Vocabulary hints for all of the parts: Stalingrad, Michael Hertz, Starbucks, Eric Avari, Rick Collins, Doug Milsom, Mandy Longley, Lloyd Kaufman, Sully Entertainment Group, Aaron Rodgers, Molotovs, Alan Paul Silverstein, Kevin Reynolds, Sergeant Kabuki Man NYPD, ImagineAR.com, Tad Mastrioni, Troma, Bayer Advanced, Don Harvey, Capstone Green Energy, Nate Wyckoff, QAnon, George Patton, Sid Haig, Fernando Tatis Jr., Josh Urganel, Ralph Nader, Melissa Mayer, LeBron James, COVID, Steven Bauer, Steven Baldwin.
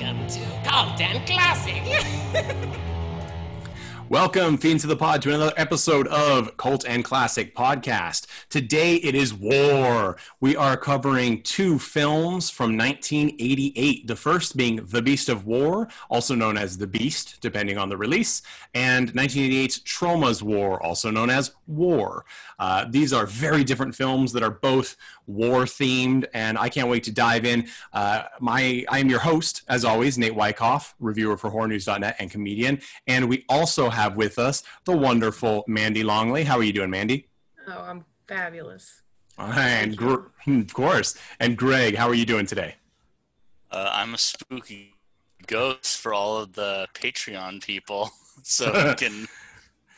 Welcome to Cult and Classic. Welcome, Fiends of the Pod, to another episode of Cult and Classic Podcast. Today it is war. We are covering two films from 1988, the first being The Beast of War, also known as The Beast, depending on the release, and 1988's Troma's War, also known as War. These are very different films that are both war-themed, and I can't wait to dive in. I am your host, as always, Nate Wyckoff, reviewer for horrornews.net and comedian, and we also have with us the wonderful Mandy Longley. How are you doing, Mandy? Oh, I'm fabulous. All right, of course. And Greg, how are you doing today? I'm a spooky ghost for all of the Patreon people, so you can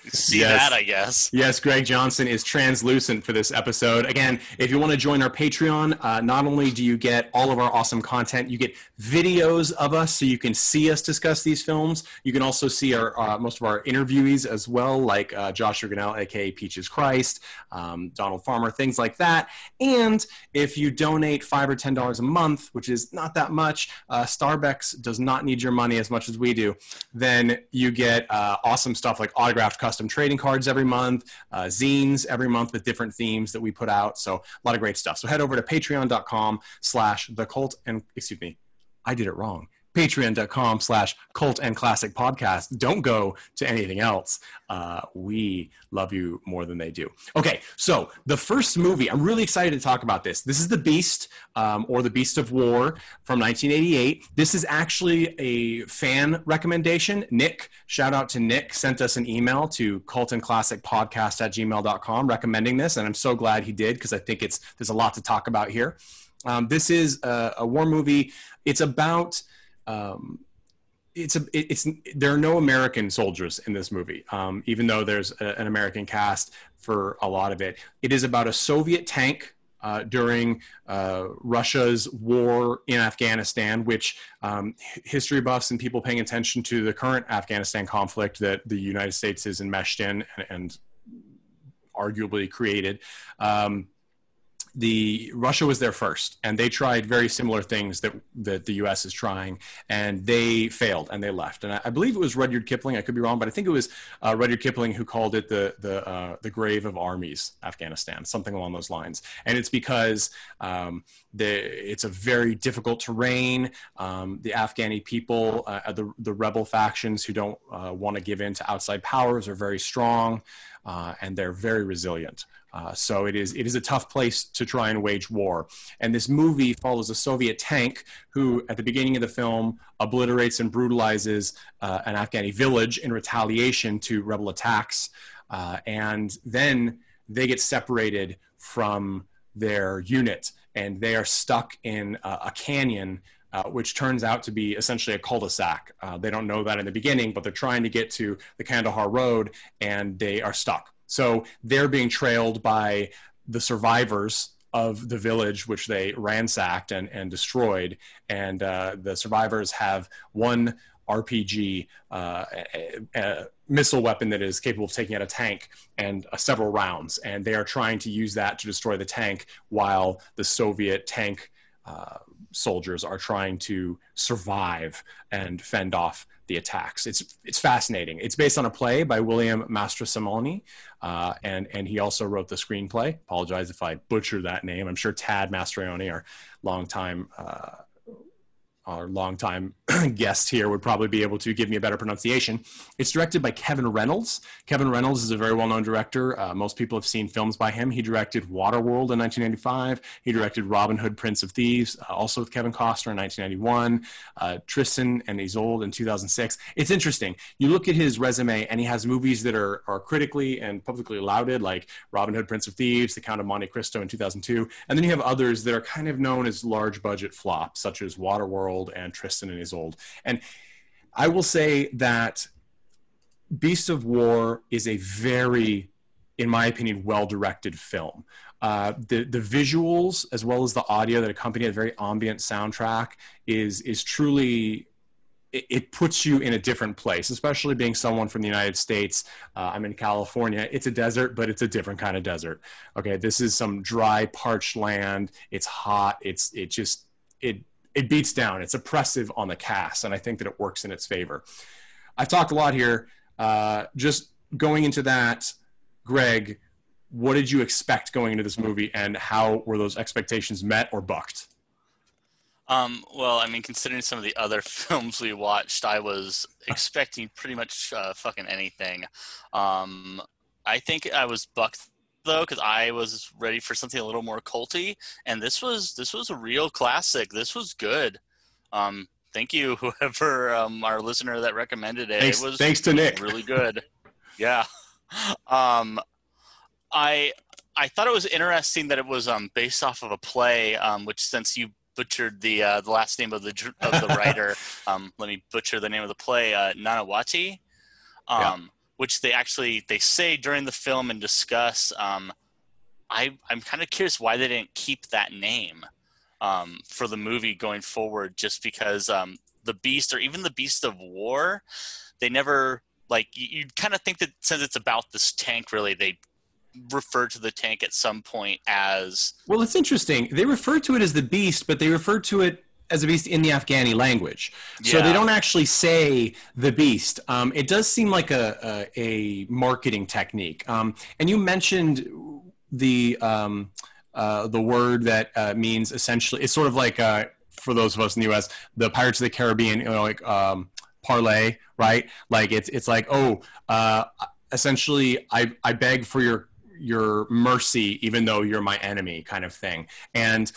see that, I guess. Yes, Greg Johnson is translucent for this episode. Again, if you want to join our Patreon, not only do you get all of our awesome content, you get videos of us so you can see us discuss these films. You can also see our most of our interviewees as well, like Josh Urganel, aka Peaches Christ, Donald Farmer, things like that. And if you donate $5 or $10 a month, which is not that much, Starbucks does not need your money as much as we do, then you get awesome stuff like autographed custom trading cards every month, zines every month with different themes that we put out. So a lot of great stuff. So head over to patreon.com/thecult and, excuse me, I did it wrong. patreon.com/cultandclassicpodcast. Don't go to anything else. We love you more than they do. Okay, so the first movie, I'm really excited to talk about this. This is The Beast, or The Beast of War from 1988. This is actually a fan recommendation. Nick, shout out to Nick, sent us an email to cultandclassicpodcast@gmail.com recommending this, and I'm so glad he did because I think there's a lot to talk about here. This is a war movie. It's about... there are no American soldiers in this movie, even though there's an American cast for a lot of it. It is about a Soviet tank during Russia's war in Afghanistan, which history buffs and people paying attention to the current Afghanistan conflict that the United States is enmeshed in and arguably created. Russia was there first, and they tried very similar things that the U.S. is trying, and they failed, and they left. And I believe it was Rudyard Kipling. I could be wrong, but I think it was Rudyard Kipling who called it the grave of armies, Afghanistan, something along those lines. And it's because it's a very difficult terrain. The Afghani people, the rebel factions who don't want to give in to outside powers, are very strong, and they're very resilient. So it is a tough place to try and wage war. And this movie follows a Soviet tank who, at the beginning of the film, obliterates and brutalizes an Afghani village in retaliation to rebel attacks. And then they get separated from their unit, and they are stuck in a canyon, which turns out to be essentially a cul-de-sac. They don't know that in the beginning, but they're trying to get to the Kandahar Road, and they are stuck. So they're being trailed by the survivors of the village, which they ransacked and destroyed. And the survivors have one RPG missile weapon that is capable of taking out a tank and several rounds. And they are trying to use that to destroy the tank while the Soviet tank soldiers are trying to survive and fend off the attacks. It's fascinating. It's based on a play by William Mastrosimone, and he also wrote the screenplay. Apologize if I butcher that name. I'm sure Tad Mastrioni, our longtime guest here, would probably be able to give me a better pronunciation. It's directed by Kevin Reynolds. Kevin Reynolds is a very well-known director. Most people have seen films by him. He directed Waterworld in 1995. He directed Robin Hood, Prince of Thieves, also with Kevin Costner in 1991. Tristan and Isolde in 2006. It's interesting. You look at his resume, and he has movies that are critically and publicly lauded, like Robin Hood, Prince of Thieves, The Count of Monte Cristo in 2002. And then you have others that are kind of known as large-budget flops, such as Waterworld and Tristan and Isolde. And I will say that Beast of War is a very, in my opinion, well-directed film. The visuals, as well as the audio that accompany a very ambient soundtrack, is truly... It puts you in a different place, especially being someone from the United States. I'm in California. It's a desert, but it's a different kind of desert. Okay, this is some dry, parched land. It's hot. It it beats down. It's oppressive on the cast, and I think that it works in its favor. I've talked a lot here. Just going into that, Greg, what did you expect going into this movie, and how were those expectations met or bucked? Well, I mean, considering some of the other films we watched, I was expecting pretty much fucking anything. I think I was bucked, though, because I was ready for something a little more culty, and this was a real classic. This was good. Thank you, whoever our listener that recommended it. Thanks, it was thanks to Nick. Really good. Yeah. I thought it was interesting that it was based off of a play, which, since you butchered the last name of the writer, let me butcher the name of the play, Nanawatai, yeah. Which they say during the film and discuss. I'm kind of curious why they didn't keep that name for the movie going forward, just because the Beast, or even the Beast of War, they never, like, you'd kind of think that since it's about this tank, really, they refer to the tank at some point as... Well, it's interesting. They refer to it as the Beast, but they refer to it as a beast in the Afghani language. Yeah. So they don't actually say the Beast. It does seem like a marketing technique. And you mentioned the word that means, essentially, it's sort of like, for those of us in the U.S., the Pirates of the Caribbean, you know, like parlay, right? Like it's like, essentially, I beg for your mercy, even though you're my enemy, kind of thing. And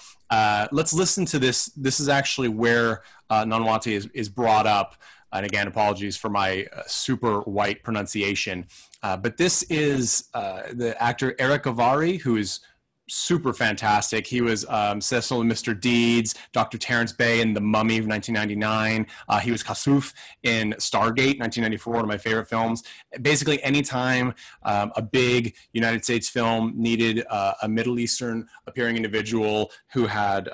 let's listen to this. This is actually where Nanawatai is brought up. And again, apologies for my super white pronunciation. But this is the actor Eric Avari, who is super fantastic. He was Cecil in Mr. Deeds, Dr. Terrence Bay in The Mummy of 1999. He was Kasuf in Stargate 1994, one of my favorite films. Basically, anytime a big United States film needed a Middle Eastern appearing individual who had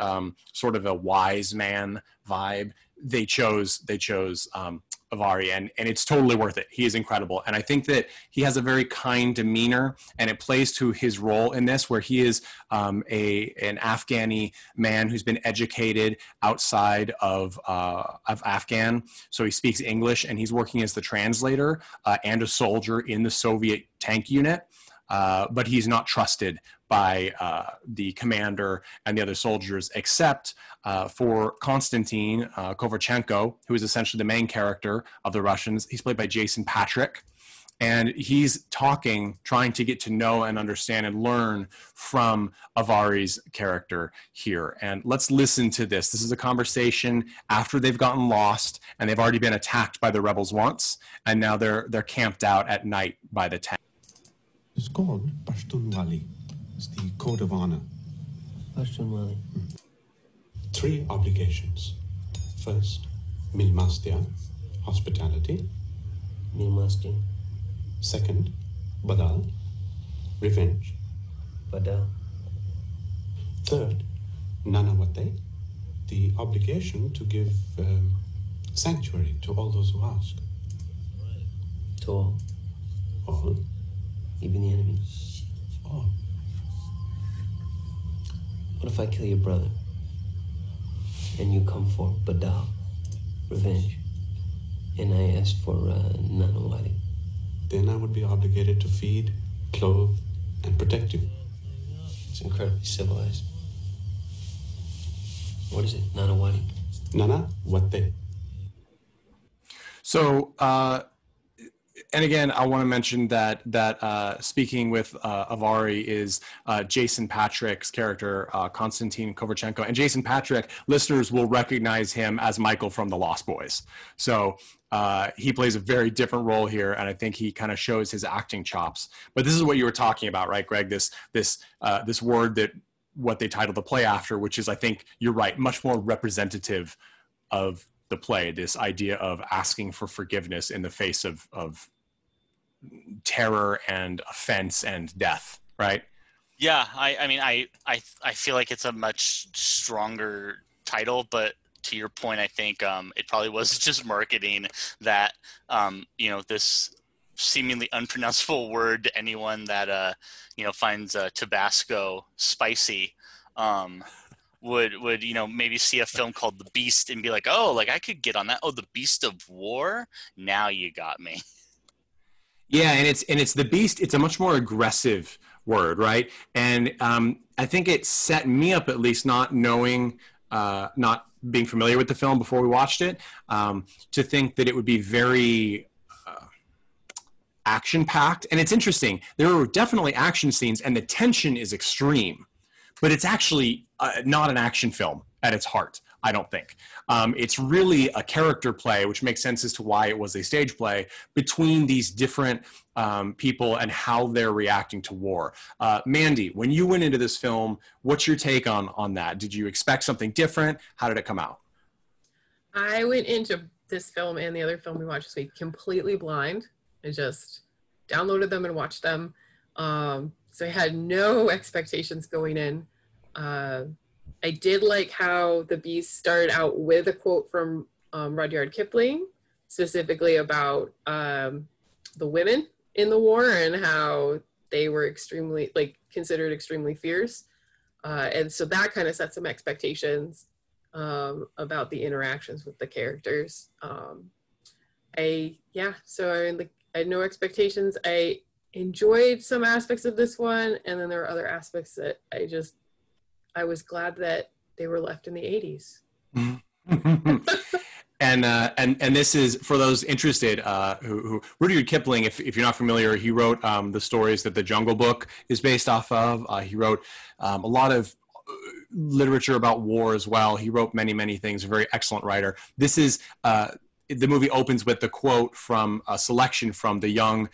sort of a wise man vibe, they chose Avari, and it's totally worth it. He is incredible. And I think that he has a very kind demeanor, and it plays to his role in this, where he is an Afghani man who's been educated outside of Afghan. So he speaks English, and he's working as the translator and a soldier in the Soviet tank unit. But he's not trusted by the commander and the other soldiers, except for Konstantin Kovachenko, who is essentially the main character of the Russians. He's played by Jason Patrick, and he's talking, trying to get to know and understand and learn from Avari's character here. And let's listen to this. This is a conversation after they've gotten lost, and they've already been attacked by the rebels once, and now they're camped out at night by the tank. It's called Pashtunwali. It's the code of honor. Pashtunwali. 3 obligations. First, milmastya, hospitality. Milmastya. Second, badal, revenge. Badal. Third, nanawatai, the obligation to give sanctuary to all those who ask. To all. All. Even the enemy. Oh. What if I kill your brother? And you come for badal, revenge. And I ask for nanawati. Then I would be obligated to feed, clothe, and protect you. It's incredibly civilized. What is it? Nanawati? Nanawati. So, and again, I want to mention that speaking with Avari is Jason Patrick's character, Konstantin Kovachenko. And Jason Patrick, listeners will recognize him as Michael from The Lost Boys. So he plays a very different role here, and I think he kind of shows his acting chops. But this is what you were talking about, right, Greg? This word that what they titled the play after, which is, I think you're right, much more representative of the play, this idea of asking for forgiveness in the face of terror and offense and death, right? Yeah, I mean, I feel like it's a much stronger title, but to your point, I think it probably was just marketing that, this seemingly unpronounceable word to anyone that, finds Tabasco spicy, would you know, maybe see a film called The Beast and be like, oh, like I could get on that. Oh, The Beast of War. Now you got me. Yeah, and it's The Beast. It's a much more aggressive word, right? And I think it set me up, at least not knowing, not being familiar with the film before we watched it, to think that it would be very action-packed. And it's interesting. There are definitely action scenes, and the tension is extreme. But it's actually not an action film at its heart, I don't think. It's really a character play, which makes sense as to why it was a stage play, between these different people and how they're reacting to war. Mandy, when you went into this film, what's your take on that? Did you expect something different? How did it come out? I went into this film and the other film we watched this week completely blind. I just downloaded them and watched them. So I had no expectations going in. I did like how The Beast started out with a quote from Rudyard Kipling, specifically about the women in the war and how they were extremely, like, considered extremely fierce. And so that kind of set some expectations about the interactions with the characters. I had no expectations. I enjoyed some aspects of this one, and then there were other aspects that I was glad that they were left in the 80s. and this is for those interested, who Rudyard Kipling, if you're not familiar, he wrote the stories that The Jungle Book is based off of. He wrote a lot of literature about war as well. He wrote many things. A very excellent writer. This is the movie opens with the quote from a selection from the young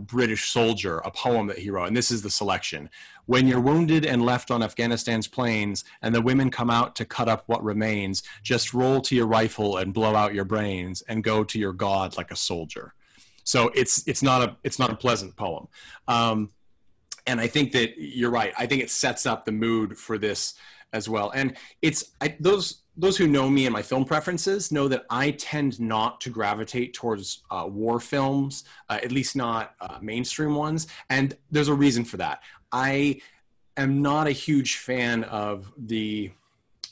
British soldier, a poem that he wrote. And this is the selection. When you're wounded and left on Afghanistan's plains, and the women come out to cut up what remains, just roll to your rifle and blow out your brains and go to your God like a soldier. So it's not a pleasant poem. And I think that you're right. I think it sets up the mood for this as well. And those who know me and my film preferences know that I tend not to gravitate towards war films, at least not mainstream ones. And there's a reason for that. I am not a huge fan of the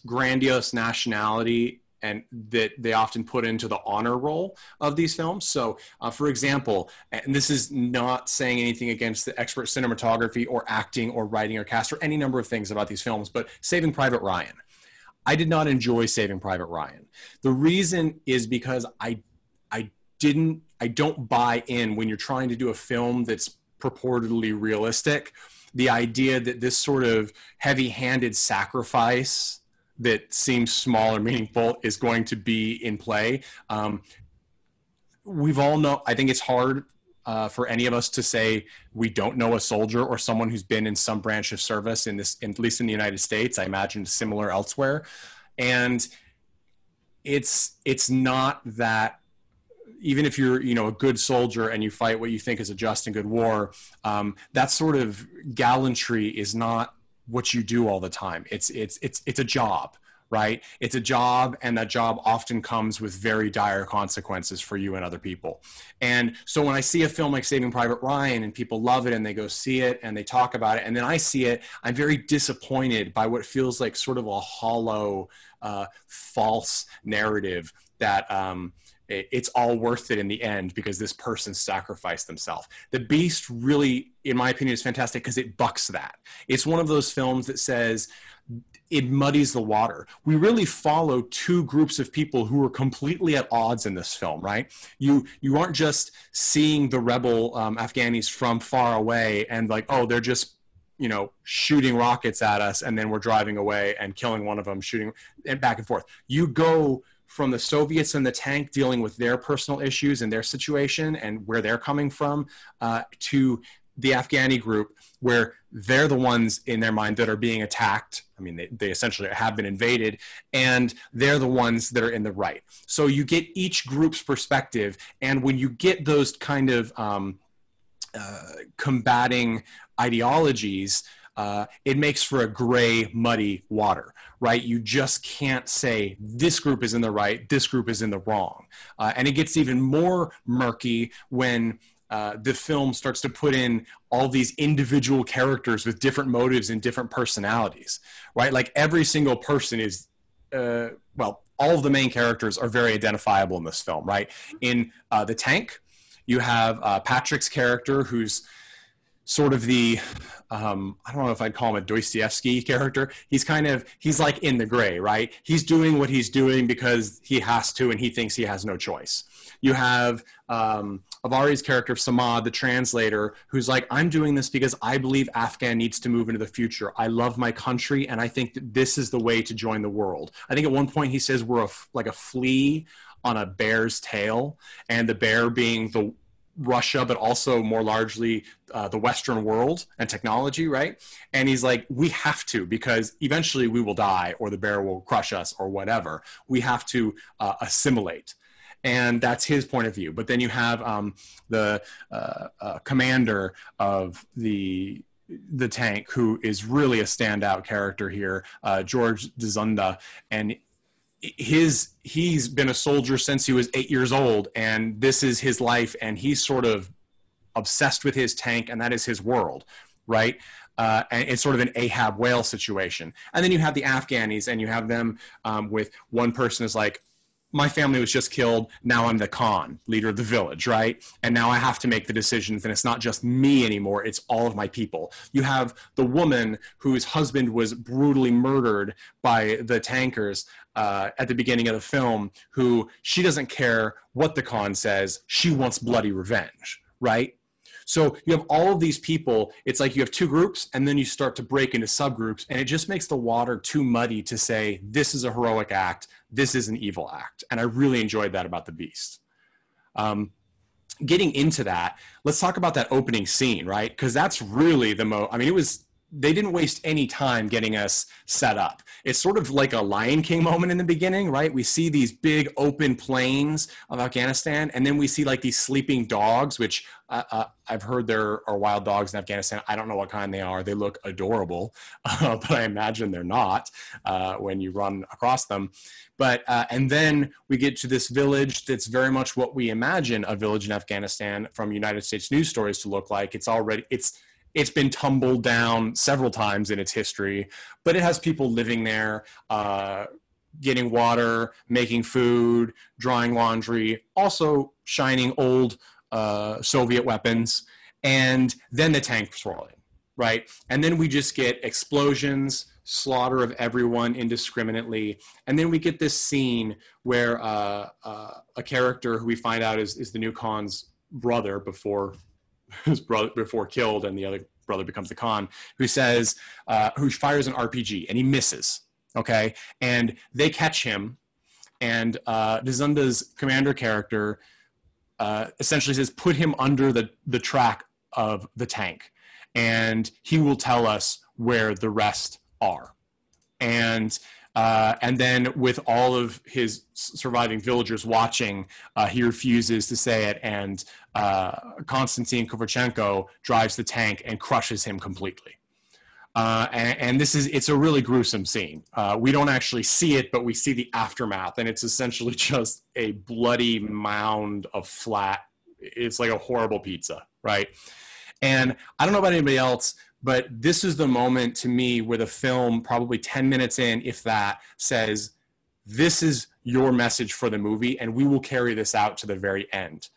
grandiose nationality and that they often put into the honor roll of these films. So, for example, and this is not saying anything against the expert cinematography or acting or writing or cast or any number of things about these films, but Saving Private Ryan. I did not enjoy Saving Private Ryan. The reason is because I don't buy in, when you're trying to do a film that's purportedly realistic, the idea that this sort of heavy-handed sacrifice that seems small or meaningful is going to be in play. We've all know, I think it's hard for any of us to say we don't know a soldier or someone who's been in some branch of service at least in the United States. I imagine similar elsewhere. And it's not that, even if you're, you know, a good soldier and you fight what you think is a just and good war, that sort of gallantry is not what you do all the time. It's a job, right? It's a job, and that job often comes with very dire consequences for you and other people. And so when I see a film like Saving Private Ryan and people love it and they go see it and they talk about it, and then I see it, I'm very disappointed by what feels like sort of a hollow, false narrative that it's all worth it in the end because this person sacrificed themselves. The Beast really, in my opinion, is fantastic because it bucks that. It's one of those films that says it muddies the water. We really follow two groups of people who are completely at odds in this film, right? You aren't just seeing the rebel Afghanis from far away and like, oh, they're just, you know, shooting rockets at us and then we're driving away and killing one of them, shooting and back and forth. You go from the Soviets in the tank dealing with their personal issues and their situation and where they're coming from to the Afghani group where they're the ones in their mind that are being attacked. I mean, they essentially have been invaded, and they're the ones that are in the right. So you get each group's perspective. And when you get those kind of combating ideologies, it makes for a gray, muddy water, right? You just can't say this group is in the right, this group is in the wrong. And it gets even more murky when the film starts to put in all these individual characters with different motives and different personalities, right? Like every single person is, well, all of the main characters are very identifiable in this film, right? In The Tank, you have Patrick's character, who's sort of the, I don't know if I'd call him a Dostoevsky character. He's kind of, he's like in the gray, right? He's doing what he's doing because he has to, and he thinks he has no choice. You have Avari's character, Samad, the translator, who's like, I'm doing this because I believe Afghan needs to move into the future. I love my country, and I think that this is the way to join the world. I think at one point he says we're like a flea on a bear's tail, and the bear being the Russia, but also more largely the Western world and technology, right? And he's like, we have to, because eventually we will die, or the bear will crush us, or whatever. We have to assimilate. And that's his point of view. But then you have the commander of the tank, who is really a standout character here, George Dzundza. And he's been a soldier since he was 8 years old, and this is his life, and he's sort of obsessed with his tank, and that is his world, right? And it's sort of an Ahab whale situation. And then you have the Afghanis, and you have them with one person is like, my family was just killed, now I'm the Khan, leader of the village, right? And now I have to make the decisions, and it's not just me anymore, it's all of my people. You have the woman whose husband was brutally murdered by the tankers at the beginning of the film, who, she doesn't care what the Khan says, she wants bloody revenge, right? So you have all of these people, it's like you have two groups, and then you start to break into subgroups, and it just makes the water too muddy to say, this is a heroic act, this is an evil act. And I really enjoyed that about The Beast. Getting into that, let's talk about that opening scene, right? Because that's really the I mean, it was, they didn't waste any time getting us set up. It's sort of like a Lion King moment in the beginning, right? We see these big open plains of Afghanistan, and then we see like these sleeping dogs, which I've heard there are wild dogs in Afghanistan. I don't know what kind they are. They look adorable, but I imagine they're not when you run across them. But and then we get to this village that's very much what we imagine a village in Afghanistan from United States news stories to look like. It's been tumbled down several times in its history, but it has people living there, getting water, making food, drying laundry, also shining old Soviet weapons. And then the tanks roll in, right? And then we just get explosions, slaughter of everyone indiscriminately. And then we get this scene where a character who we find out is the new Khan's brother before killed, and the other brother becomes the Khan, who says, who fires an RPG, and he misses, okay? And they catch him, and Dzundza's commander character essentially says, put him under the track of the tank, and he will tell us where the rest are. And then with all of his surviving villagers watching, he refuses to say it, and Konstantin Koverchenko drives the tank and crushes him completely. And this is, it's a really gruesome scene. We don't actually see it, but we see the aftermath, and it's essentially just a bloody mound of flat. It's like a horrible pizza, right? And I don't know about anybody else, but this is the moment to me where the film, probably 10 minutes in, if that, says, this is your message for the movie, and we will carry this out to the very end.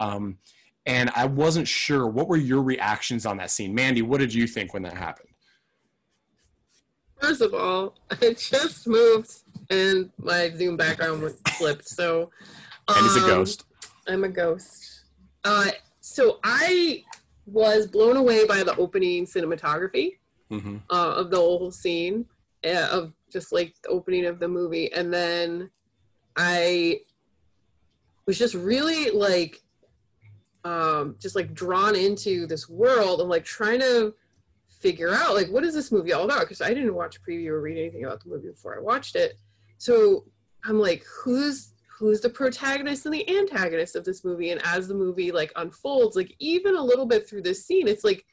And I wasn't sure, what were your reactions on that scene? Mandy, what did you think when that happened? First of all, it just moved, and my Zoom background was flipped, so. And it's a ghost. I'm a ghost. So I was blown away by the opening cinematography of the whole scene, of just like the opening of the movie. And then I was just really like, just like drawn into this world of like trying to figure out like, what is this movie all about? Because I didn't watch a preview or read anything about the movie before I watched it. So I'm like, who's the protagonist and the antagonist of this movie? And as the movie like unfolds, like even a little bit through this scene, it's like,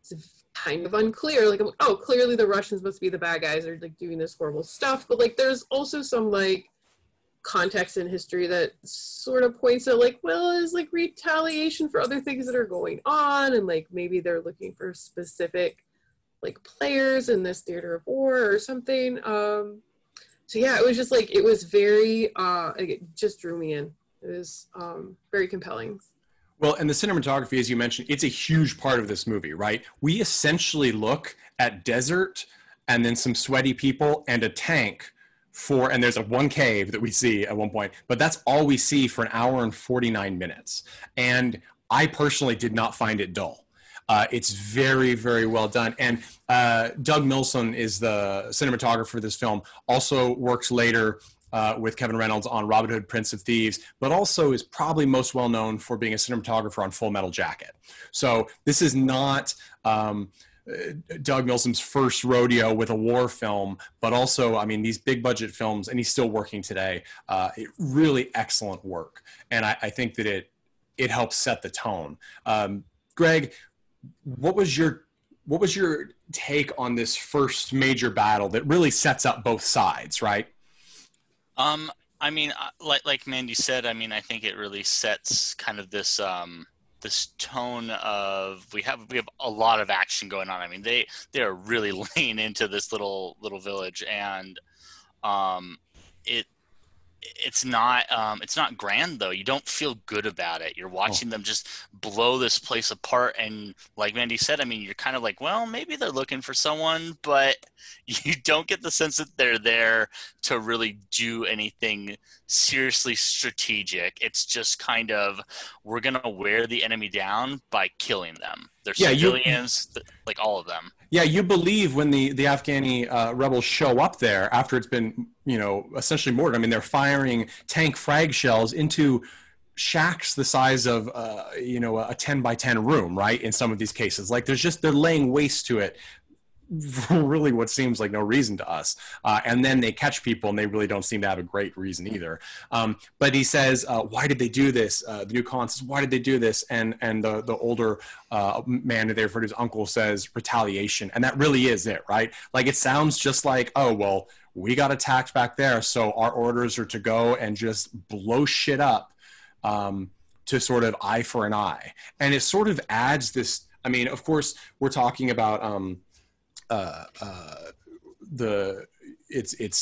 it's kind of unclear. Like, I'm like, oh, clearly the Russians must be the bad guys, are like doing this horrible stuff. But like, there's also some like context in history that sort of points out like, well, it's like retaliation for other things that are going on, and like maybe they're looking for specific like players in this theater of war or something. So yeah, it was just like, it was very, it just drew me in. It was very compelling. Well, and the cinematography, as you mentioned, it's a huge part of this movie, right? We essentially look at desert and then some sweaty people and a tank for, and there's a one cave that we see at one point, but that's all we see for an hour and 49 minutes. And I personally did not find it dull. It's very, very well done. And Doug Milsom is the cinematographer for this film, also works later with Kevin Reynolds on Robin Hood, Prince of Thieves, but also is probably most well known for being a cinematographer on Full Metal Jacket. So this is not Doug Milsom's first rodeo with a war film, but also, I mean, these big budget films, and he's still working today, really excellent work. And I think that it helps set the tone. Greg, what was your take on this first major battle that really sets up both sides, right? I mean, like Mandy said, I mean, I think it really sets kind of this this tone of we have a lot of action going on. I mean, they are really laying into this little village, and it's not grand though. You don't feel good about it. You're watching them just blow this place apart, and like Mandy said, I mean, you're kind of like, well, maybe they're looking for someone, but you don't get the sense that they're there to really do anything seriously strategic. It's just kind of, we're gonna wear the enemy down by killing them. They're civilians, like all of them. Yeah, you believe when the Afghani rebels show up there after it's been, essentially mortared. I mean, they're firing tank frag shells into shacks the size of, a 10 by 10 room, right? In some of these cases, like they're laying waste to it for really what seems like no reason to us. And then they catch people and they really don't seem to have a great reason either. But he says, why did they do this? The new Khan says, why did they do this? And the older man that they refer to as uncle says, retaliation. And that really is it, right? Like it sounds just like, oh, well, we got attacked back there, so our orders are to go and just blow shit up to sort of eye for an eye. And it sort of adds this, I mean, of course, we're talking about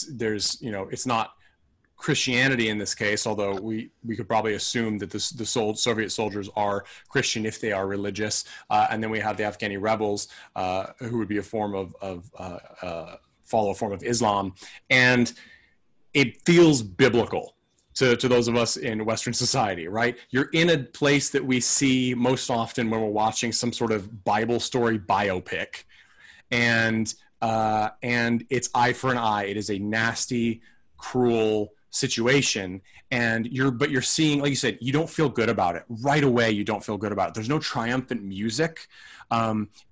it's not Christianity in this case, although we could probably assume that the Soviet soldiers are Christian if they are religious. And then we have the Afghani rebels who would be a form of follow a form of Islam, and it feels biblical to those of us in Western society, right? You're in a place that we see most often when we're watching some sort of Bible story biopic, and it's eye for an eye. It is a nasty, cruel situation, and you're seeing, like you said, you don't feel good about it right away. You don't feel good about it. There's no triumphant music.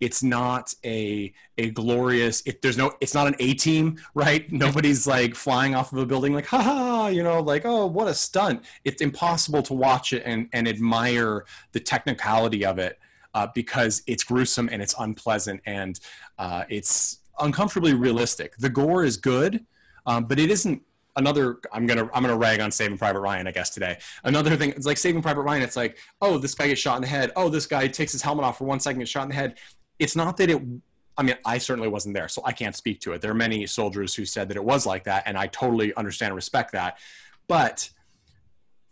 It's not a glorious. It's not an A-team, right? Nobody's like flying off of a building, like ha, like oh, what a stunt. It's impossible to watch it and admire the technicality of it because it's gruesome and it's unpleasant and it's uncomfortably realistic. The gore is good, but it isn't. Another, I'm gonna rag on Saving Private Ryan, I guess, today. Another thing, it's like Saving Private Ryan, it's like, oh, this guy gets shot in the head. Oh, this guy takes his helmet off for 1 second, gets shot in the head. It's not that I certainly wasn't there, so I can't speak to it. There are many soldiers who said that it was like that, and I totally understand and respect that. But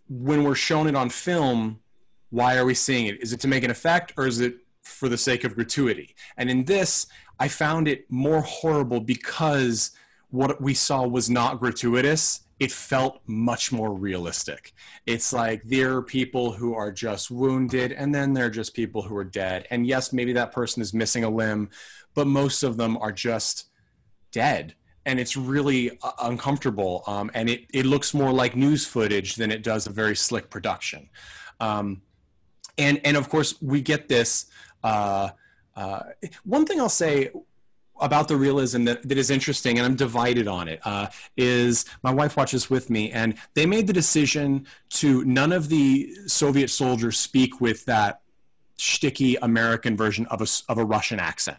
when we're shown it on film, why are we seeing it? Is it to make an effect, or is it for the sake of gratuity? And in this, I found it more horrible because what we saw was not gratuitous. It felt much more realistic. It's like there are people who are just wounded, and then there are just people who are dead. And yes, maybe that person is missing a limb, but most of them are just dead. And it's really uncomfortable. And it looks more like news footage than it does a very slick production. And of course, we get this. One thing I'll say about the realism that is interesting, and I'm divided on it, is my wife watches with me, and they made the decision to none of the Soviet soldiers speak with that shticky American version of a Russian accent.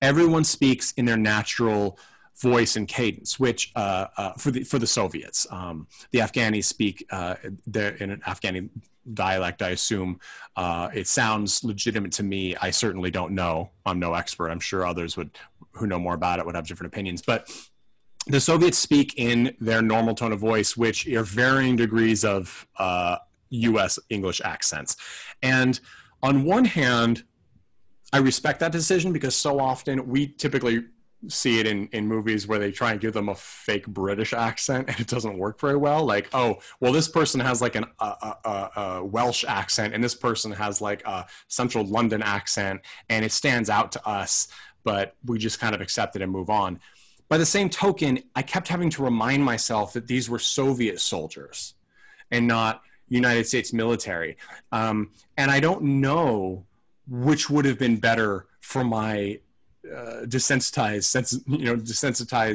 Everyone speaks in their natural voice and cadence, which for the Soviets, the Afghani speak in an Afghani dialect, I assume. It sounds legitimate to me. I certainly don't know. I'm no expert. I'm sure others would, who know more about it, would have different opinions. But the Soviets speak in their normal tone of voice, which are varying degrees of U.S. English accents. And on one hand, I respect that decision, because so often we typically see it in movies where they try and give them a fake British accent and it doesn't work very well. Like, oh, well, this person has like a Welsh accent, and this person has like a central London accent, and it stands out to us, but we just kind of accept it and move on. By the same token, I kept having to remind myself that these were Soviet soldiers and not United States military. And I don't know which would have been better for my desensitized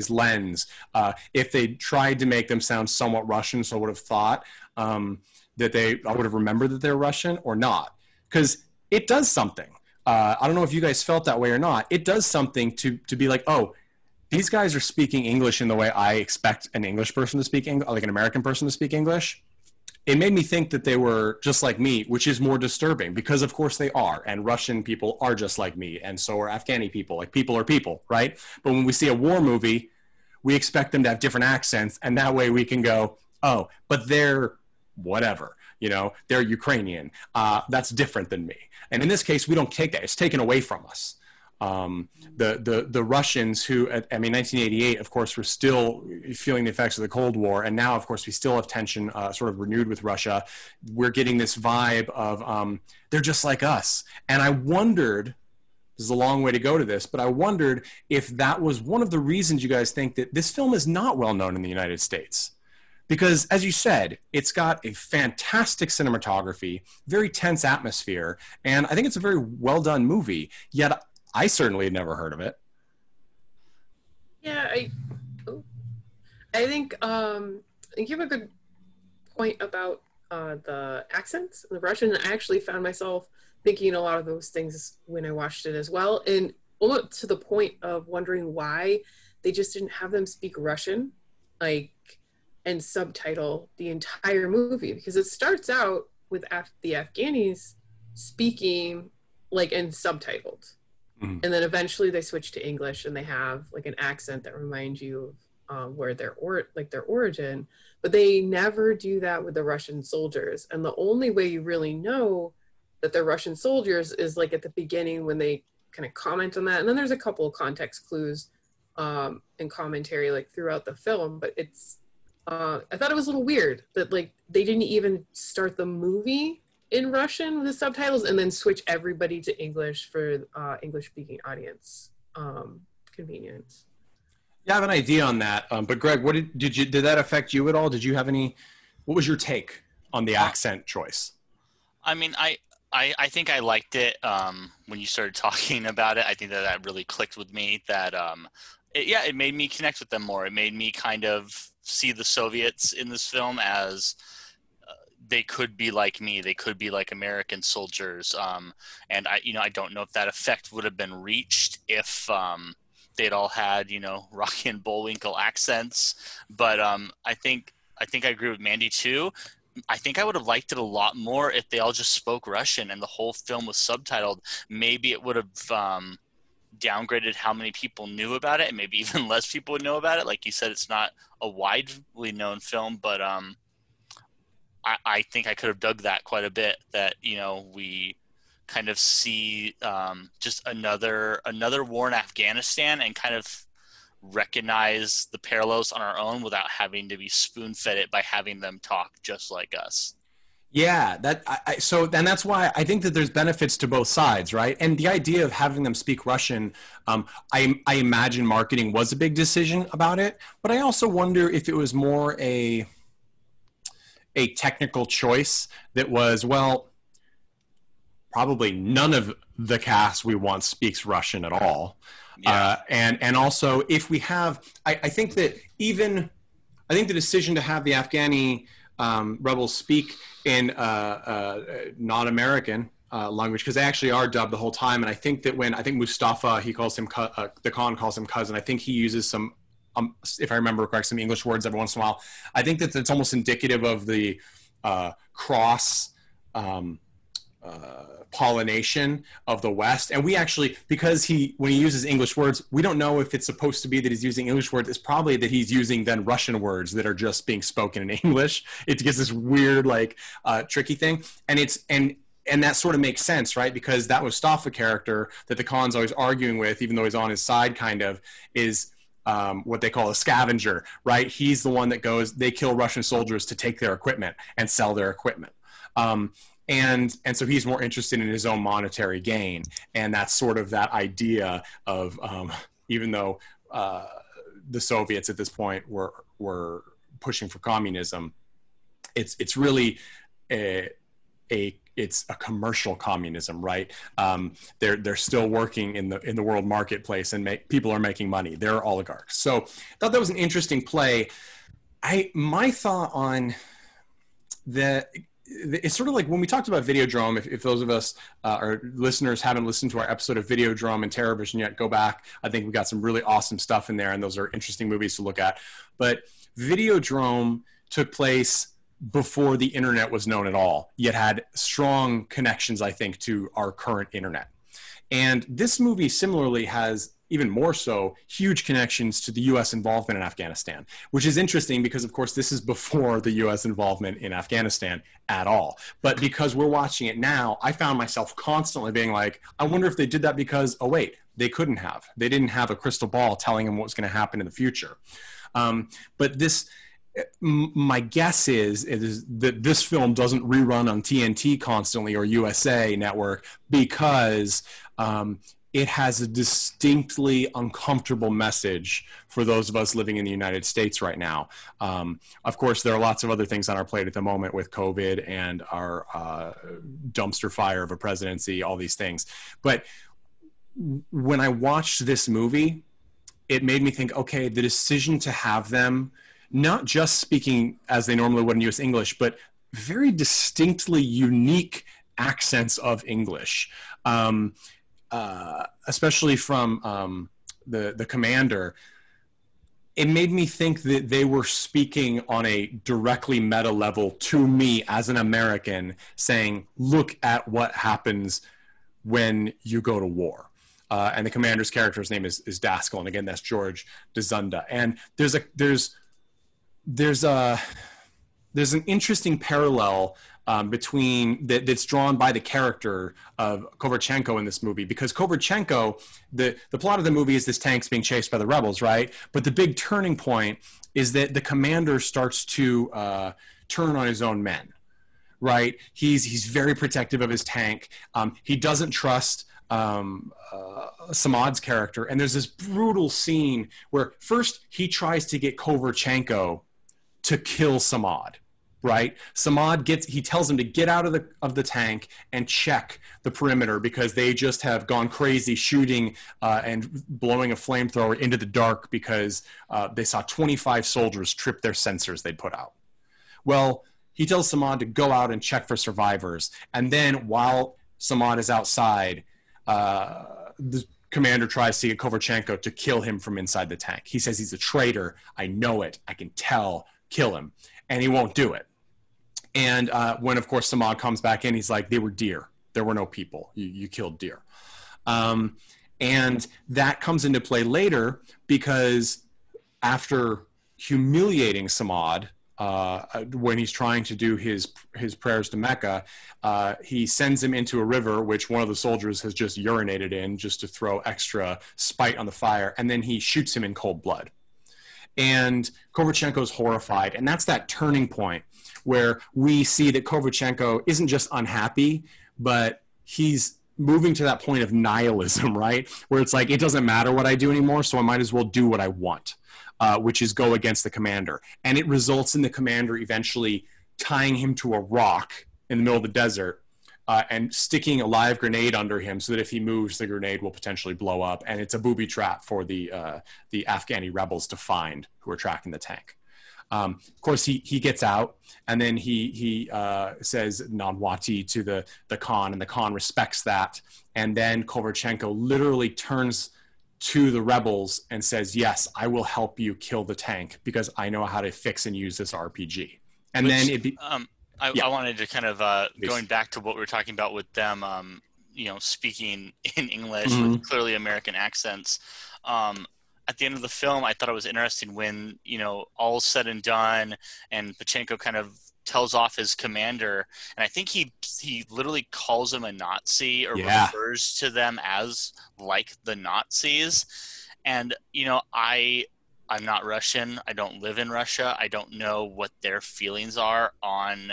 lens. If they tried to make them sound somewhat Russian, so I would have thought I would have remembered that they're Russian, or not, because it does something. I don't know if you guys felt that way or not. It does something to be like, oh, these guys are speaking English in the way I expect an English person to speak English, like an American person to speak English. It made me think that they were just like me, which is more disturbing, because of course they are. And Russian people are just like me. And so are Afghani people. Like, people are people, right? But when we see a war movie, we expect them to have different accents. And that way we can go, oh, but they're whatever, you know, they're Ukrainian. That's different than me. And in this case, we don't take that. It's taken away from us. The Russians, who, I mean, 1988, of course, were still feeling the effects of the Cold War. And now, of course, we still have tension sort of renewed with Russia. We're getting this vibe of they're just like us. And I wondered, this is a long way to go to this, but I wondered if that was one of the reasons you guys think that this film is not well known in the United States. Because, as you said, it's got a fantastic cinematography, very tense atmosphere, and I think it's a very well-done movie, yet I certainly had never heard of it. Yeah, I think you have a good point about the accents and the Russian. I actually found myself thinking a lot of those things when I watched it as well, and almost to the point of wondering why they just didn't have them speak Russian, like, and subtitle the entire movie, because it starts out with the Afghanis speaking, like, and subtitled. Mm-hmm. And then eventually they switch to English, and they have like an accent that reminds you of where their origin. But they never do that with the Russian soldiers. And the only way you really know that they're Russian soldiers is like at the beginning when they kind of comment on that. And then there's a couple of context clues and commentary like throughout the film. But it's I thought it was a little weird that like they didn't even start the movie in Russian with the subtitles and then switch everybody to English for English speaking audience convenience. Yeah, I have an idea on that. But Greg, what did that affect you at all? Did you have any, what was your take on the accent choice? I mean, I think I liked it when you started talking about it. I think that really clicked with me, that it made me connect with them more. It made me kind of see the Soviets in this film as they could be like me. They could be like American soldiers. And I don't know if that effect would have been reached if they'd all had, Rocky and Bullwinkle accents. But I think I agree with Mandy too. I think I would have liked it a lot more if they all just spoke Russian and the whole film was subtitled. Maybe it would have downgraded how many people knew about it, and maybe even less people would know about it. Like you said, it's not a widely known film, but I think I could have dug that quite a bit, that, we kind of see just another war in Afghanistan and kind of recognize the parallels on our own without having to be spoon-fed it by having them talk just like us. Yeah, and that's why I think that there's benefits to both sides, right? And the idea of having them speak Russian, I imagine marketing was a big decision about it, but I also wonder if it was more a technical choice that was, well, probably none of the cast we want speaks Russian at all. Yeah. And also if we have, I think the decision to have the Afghani rebels speak in non-American language, because they actually are dubbed the whole time. And I think that when Mustafa, the Khan calls him cousin, I think he uses some if I remember correctly, some English words every once in a while. I think that it's almost indicative of the cross pollination of the West. And we actually, because when he uses English words, we don't know if it's supposed to be that he's using English words. It's probably that he's using then Russian words that are just being spoken in English. It gets this weird, like tricky thing. And and that sort of makes sense, right? Because that Mustafa character that the Khan's always arguing with, even though he's on his side kind of, is what they call a scavenger, right? He's the one that goes, they kill Russian soldiers to take their equipment and sell their equipment. And so he's more interested in his own monetary gain. And that's sort of that idea of, even though the Soviets at this point were pushing for communism, it's really a commercial communism, right? They're still working in the world marketplace, and people are making money. They're oligarchs. So I thought that was an interesting play. My thought on the, it's sort of like when we talked about Videodrome, if those of us, our listeners, haven't listened to our episode of Videodrome and Terrorvision yet, go back. I think we got some really awesome stuff in there, and those are interesting movies to look at. But Videodrome took place before the internet was known at all, yet had strong connections, I think, to our current internet. And this movie similarly has, even more so, huge connections to the U.S. involvement in Afghanistan, which is interesting because, of course, this is before the U.S. involvement in Afghanistan at all. But because we're watching it now, I found myself constantly being like, I wonder if they did that because, oh, wait, they couldn't have. They didn't have a crystal ball telling them what was going to happen in the future. But this... my guess is that this film doesn't rerun on TNT constantly or USA Network because it has a distinctly uncomfortable message for those of us living in the United States right now. Of course, there are lots of other things on our plate at the moment with COVID and our dumpster fire of a presidency, all these things. But when I watched this movie, it made me think, okay, the decision to have them not just speaking as they normally would in U.S. English, but very distinctly unique accents of English, especially from the commander. It made me think that they were speaking on a directly meta level to me as an American, saying, look at what happens when you go to war. And the commander's character's name is Daskal. And again, that's George Dzundza. And there's an interesting parallel between that's drawn by the character of Koverchenko in this movie, because Koverchenko, the plot of the movie is this tank's being chased by the rebels, right? But the big turning point is that the commander starts to turn on his own men, right? He's very protective of his tank. He doesn't trust Samad's character, and there's this brutal scene where first he tries to get Koverchenko to kill Samad, right? Samad he tells him to get out of the tank and check the perimeter because they just have gone crazy shooting and blowing a flamethrower into the dark because they saw 25 soldiers trip their sensors they'd put out. Well, he tells Samad to go out and check for survivors, and then while Samad is outside, the commander tries to get Koverchenko to kill him from inside the tank. He says he's a traitor. I know it. I can tell. Kill him. And he won't do it. And when, of course, Samad comes back in, he's like, they were deer. There were no people. You killed deer. And that comes into play later because after humiliating Samad, when he's trying to do his prayers to Mecca, he sends him into a river, which one of the soldiers has just urinated in just to throw extra spite on the fire. And then he shoots him in cold blood. And Koverchenko's horrified. And that's that turning point where we see that Koverchenko isn't just unhappy, but he's moving to that point of nihilism, right? Where it's like, it doesn't matter what I do anymore, so I might as well do what I want. Which is go against the commander. And it results in the commander eventually tying him to a rock in the middle of the desert and sticking a live grenade under him so that if he moves, the grenade will potentially blow up. And it's a booby trap for the Afghani rebels to find who are tracking the tank. Of course, he gets out, and then he says Nanawatai to the Khan, and the Khan respects that. And then Koverchenko literally turns to the rebels and says, yes, I will help you kill the tank because I know how to fix and use this RPG. And I wanted to kind of going back to what we were talking about with them, speaking in English with clearly American accents. At the end of the film, I thought it was interesting when, all said and done and Pachenko kind of tells off his commander, and I think he literally calls him a Nazi or refers to them as like the Nazis. And I'm not Russian. I don't live in Russia. I don't know what their feelings are on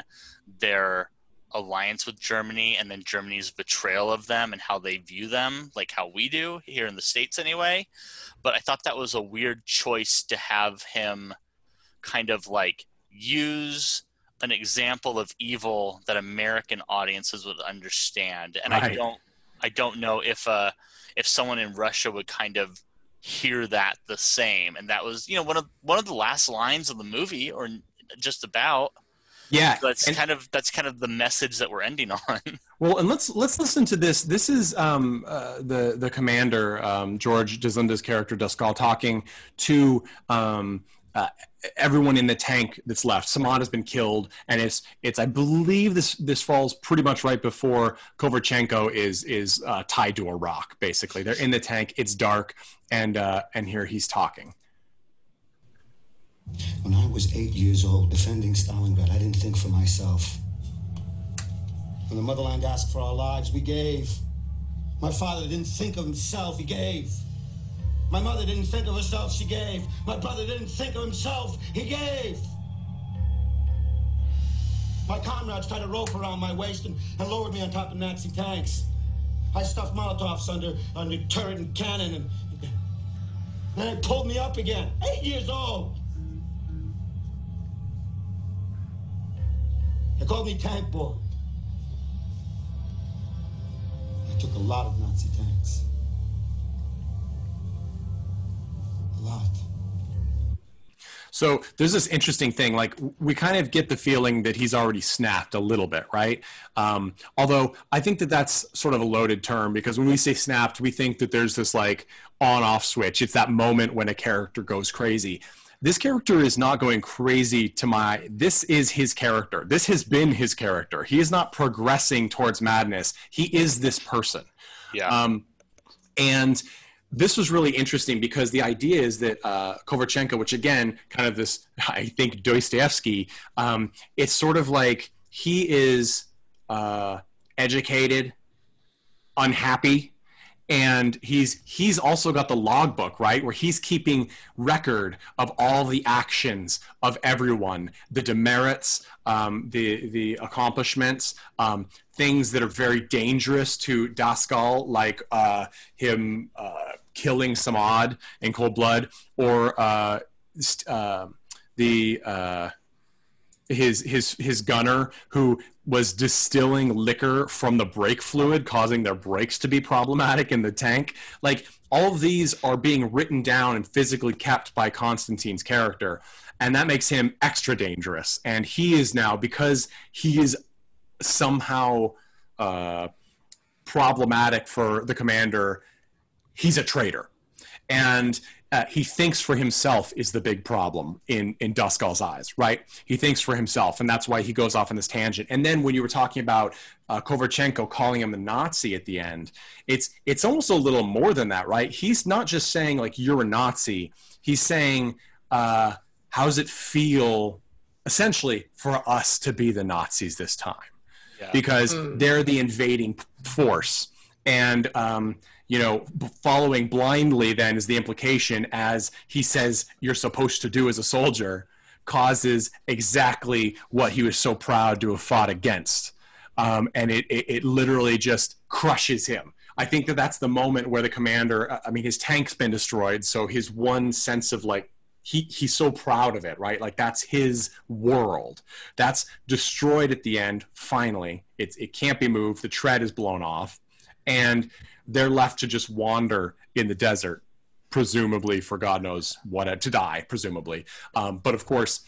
their alliance with Germany and then Germany's betrayal of them and how they view them, like how we do here in the States anyway. But I thought that was a weird choice to have him kind of like use an example of evil that American audiences would understand. And right. I don't know if someone in Russia would kind of hear that the same. And that was, one of the last lines of the movie, or just about. Yeah. That's kind of the message that we're ending on. Well, and let's listen to this. This is the commander, George Dzundza's character Duskal, talking to everyone in the tank that's left. Samad has been killed, and it's I believe this falls pretty much right before Koverchenko is tied to a rock. Basically, they're in the tank. It's dark, and here he's talking. When I was 8 years old, defending Stalingrad, I didn't think for myself. When the motherland asked for our lives, we gave. My father didn't think of himself; he gave. My mother didn't think of herself, she gave. My brother didn't think of himself, he gave. My comrades tied a rope around my waist and lowered me on top of Nazi tanks. I stuffed Molotovs under turret and cannon, and then they pulled me up again, 8 years old. They called me Tank Boy. I took a lot of Nazi tanks. Lot. So there's this interesting thing, like we kind of get the feeling that he's already snapped a little bit, right? Although I think that's sort of a loaded term, because when we say snapped, we think that there's this like on-off switch. It's that moment when a character goes crazy. This character is not going crazy this is his character. This has been his character. He is not progressing towards madness. He is this person. Yeah. And this was really interesting because the idea is that Koverchenko, which again, kind of this, I think, Dostoevsky, it's sort of like he is educated, unhappy, and he's also got the logbook, right, where he's keeping record of all the actions of everyone, the demerits, the accomplishments, things that are very dangerous to Duskal, like him killing Samad in cold blood, or his gunner who was distilling liquor from the brake fluid, causing their brakes to be problematic in the tank. Like, all of these are being written down and physically kept by Constantine's character, and that makes him extra dangerous. And he is now, because he is somehow problematic for the commander, he's a traitor. And he thinks for himself is the big problem in Duskal's eyes, right? He thinks for himself, and that's why he goes off on this tangent. And then when you were talking about Koverchenko calling him a Nazi at the end, it's almost a little more than that, right? He's not just saying, like, you're a Nazi. He's saying, how does it feel, essentially, for us to be the Nazis this time? Yeah. Because they're the invading force. And following blindly then is the implication, as he says you're supposed to do as a soldier, causes exactly what he was so proud to have fought against. And it literally just crushes him. I think that's the moment where the commander, I mean, his tank's been destroyed, so his one sense of, like, he's so proud of it, right? Like, that's his world. That's destroyed at the end, finally. It can't be moved. The tread is blown off. And they're left to just wander in the desert, presumably for God knows what, to die, presumably. But of course,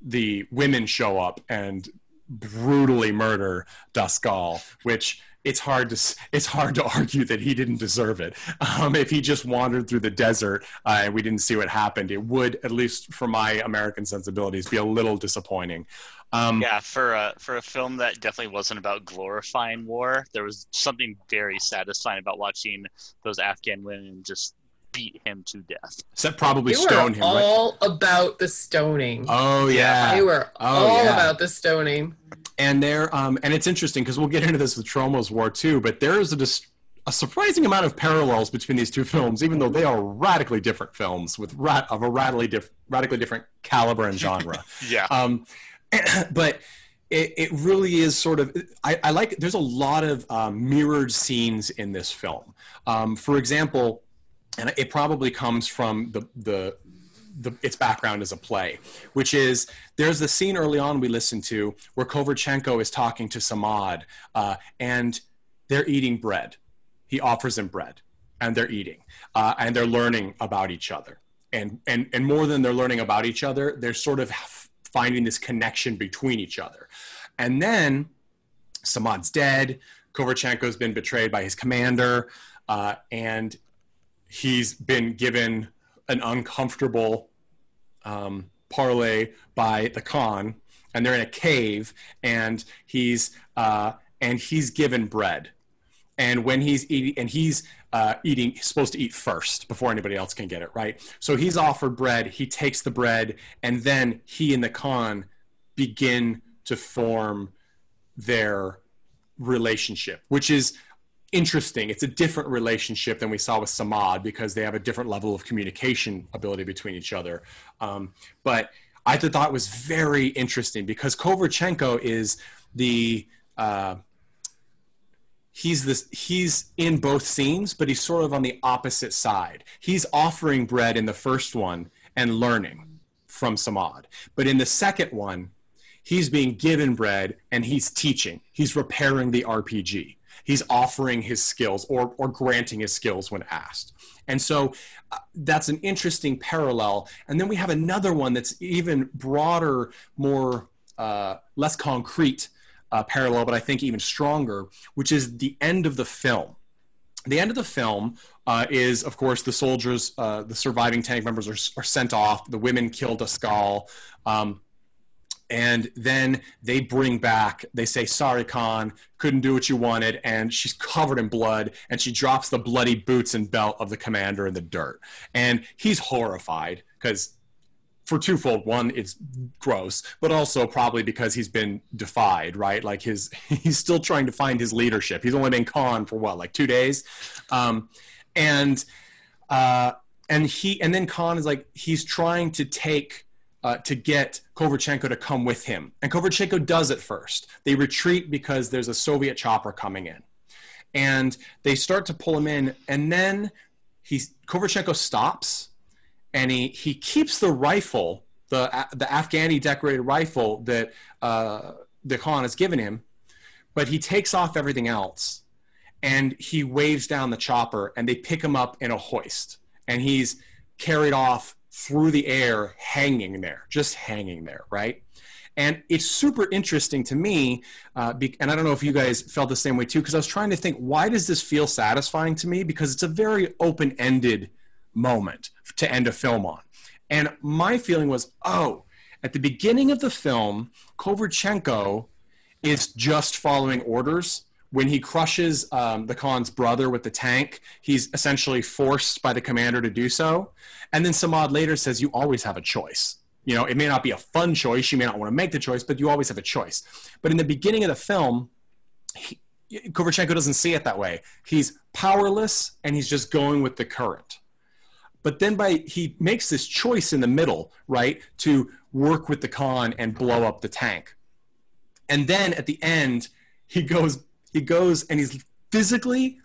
the women show up and brutally murder Duskal, which it's hard to argue that he didn't deserve it. If he just wandered through the desert and we didn't see what happened, it would, at least for my American sensibilities, be a little disappointing. Yeah, for a film that definitely wasn't about glorifying war, there was something very satisfying about watching those Afghan women just beat him to death. Except probably stone him. They were all about the stoning. Oh, yeah. They were all about the stoning. And there, and it's interesting because we'll get into this with Troma's War too, but there is a surprising amount of parallels between these two films, even though they are radically different films with radically different caliber and genre. Yeah. But it really is sort of, I like, there's a lot of mirrored scenes in this film. For example, and it probably comes from its background as a play, which is there's the scene early on we listen to where Koverchenko is talking to Samad and they're eating bread. He offers them bread and they're eating and they're learning about each other. And more than they're learning about each other, they're sort of finding this connection between each other. And then Samad's dead. Koverchenko's been betrayed by his commander and he's been given an uncomfortable parley by the Khan, and they're in a cave, and he's given bread, and when he's eating, and he's supposed to eat first before anybody else can get it, right? So he's offered bread, he takes the bread, and then he and the Khan begin to form their relationship, which is interesting. It's a different relationship than we saw with Samad because they have a different level of communication ability between each other. But I thought it was very interesting because Koverchenko is he's in both scenes, but he's sort of on the opposite side. He's offering bread in the first one and learning from Samad. But in the second one, he's being given bread and he's teaching. He's repairing the RPG. He's offering his skills or granting his skills when asked. And so that's an interesting parallel. And then we have another one that's even broader, more less concrete parallel, but I think even stronger, which is the end of the film. The end of the film is, of course, the soldiers, the surviving tank members are sent off. The women kill Daskal. And then they say, sorry, Khan, couldn't do what you wanted. And she's covered in blood and she drops the bloody boots and belt of the commander in the dirt. And he's horrified because for twofold, one, it's gross, but also probably because he's been defied, right? Like he's still trying to find his leadership. He's only been Khan for what, like 2 days? And then Khan is like, he's trying to get Koverchenko to come with him. And Koverchenko does at first. They retreat because there's a Soviet chopper coming in. And they start to pull him in. And then Koverchenko stops and he keeps the rifle, the Afghani decorated rifle that the Khan has given him, but he takes off everything else and he waves down the chopper and they pick him up in a hoist. And he's carried off through the air, hanging there, right? And it's super interesting to me, and I don't know if you guys felt the same way too, because I was trying to think, why does this feel satisfying to me? Because it's a very open-ended moment to end a film on. And my feeling was, at the beginning of the film, Koverchenko is just following orders. When he crushes the Khan's brother with the tank, he's essentially forced by the commander to do so. And then Samad later says, you always have a choice. You know, it may not be a fun choice. You may not want to make the choice, but you always have a choice. But in the beginning of the film, Koverchenko doesn't see it that way. He's powerless and he's just going with the current. But then he makes this choice in the middle, right, to work with the Khan and blow up the tank. And then at the end, he goes and he's physically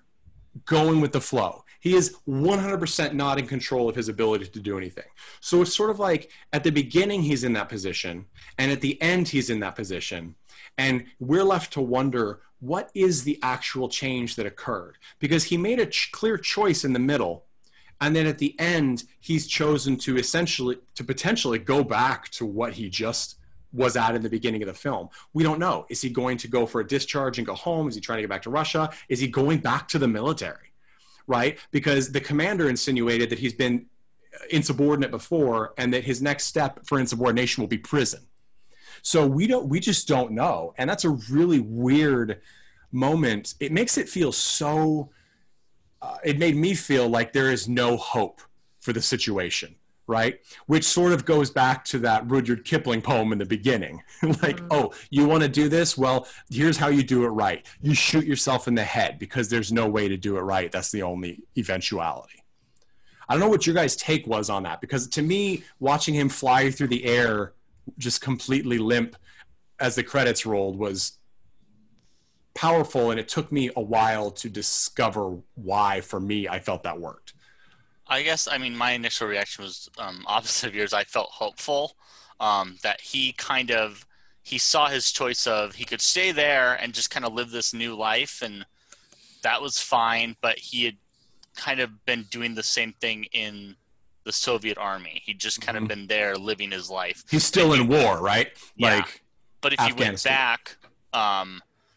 going with the flow. He is 100% not in control of his ability to do anything. So it's sort of like at the beginning, he's in that position. And at the end, he's in that position. And we're left to wonder, what is the actual change that occurred? Because he made a clear choice in the middle. And then at the end, he's chosen to potentially go back to what he just was at in the beginning of the film. We don't know. Is he going to go for a discharge and go home? Is he trying to get back to Russia? Is he going back to the military? Right? Because the commander insinuated that he's been insubordinate before and that his next step for insubordination will be prison. So we just don't know. And that's a really weird moment. It makes it feel so, it made me feel like there is no hope for the situation. Right? Which sort of goes back to that Rudyard Kipling poem in the beginning. Like, oh, you want to do this? Well, here's how you do it right. You shoot yourself in the head because there's no way to do it right. That's the only eventuality. I don't know what your guys' take was on that, because to me, watching him fly through the air just completely limp as the credits rolled was powerful, and it took me a while to discover why, for me, I felt that worked. I guess, I mean, my initial reaction was opposite of yours. I felt hopeful that he kind of, he saw his choice of, he could stay there and just kind of live this new life, and that was fine, but he had kind of been doing the same thing in the Soviet army. He'd just kind of been there living his life. He's still in war, right? Yeah. Like, but if he went back,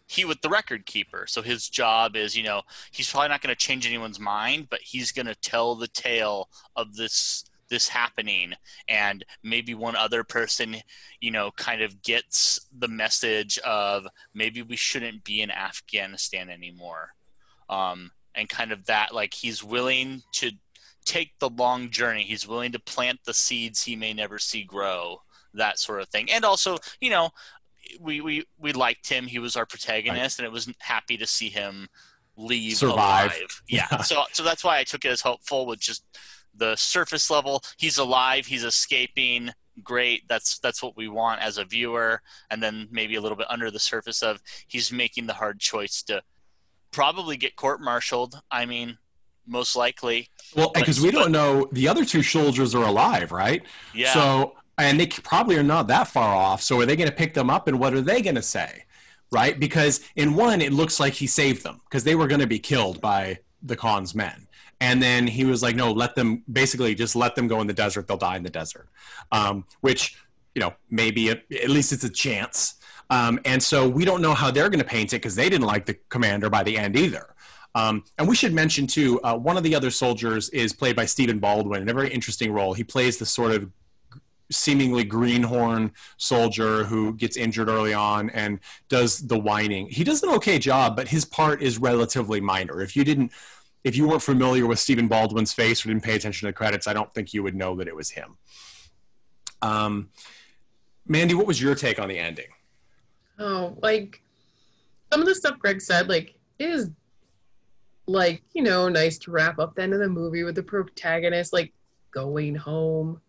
he was the record keeper. So his job is, you know, he's probably not going to change anyone's mind, but he's going to tell the tale of this happening. And maybe one other person, you know, kind of gets the message of maybe we shouldn't be in Afghanistan anymore. And kind of that, like, he's willing to take the long journey. He's willing to plant the seeds he may never see grow, that sort of thing. And also, you know, we liked him. He was our protagonist, right, and it was happy to see him leave alive. Yeah. so that's why I took it as hopeful, with just the surface level. He's alive. He's escaping. Great. That's what we want as a viewer. And then maybe a little bit under the surface of, he's making the hard choice to probably get court-martialed. I mean, most likely. Well, because we don't know, the other two soldiers are alive, right? Yeah. So. And they probably are not that far off. So are they going to pick them up, and what are they going to say? Right? Because in one, it looks like he saved them because they were going to be killed by the Khan's men. And then he was like, no, let them, basically just let them go in the desert. They'll die in the desert, which, you know, maybe at least it's a chance. And so we don't know how they're going to paint it, because they didn't like the commander by the end either. And we should mention, too, one of the other soldiers is played by Steven Baldwin in a very interesting role. He plays the sort of seemingly greenhorn soldier who gets injured early on and does the whining. He does an okay job, but his part is relatively minor. If you weren't familiar with Stephen Baldwin's face or didn't pay attention to the credits, I don't think you would know that it was him. Mandy, what was your take on the ending? Oh, like, some of the stuff Greg said, like, is, like, you know, nice to wrap up the end of the movie with the protagonist, like, going home,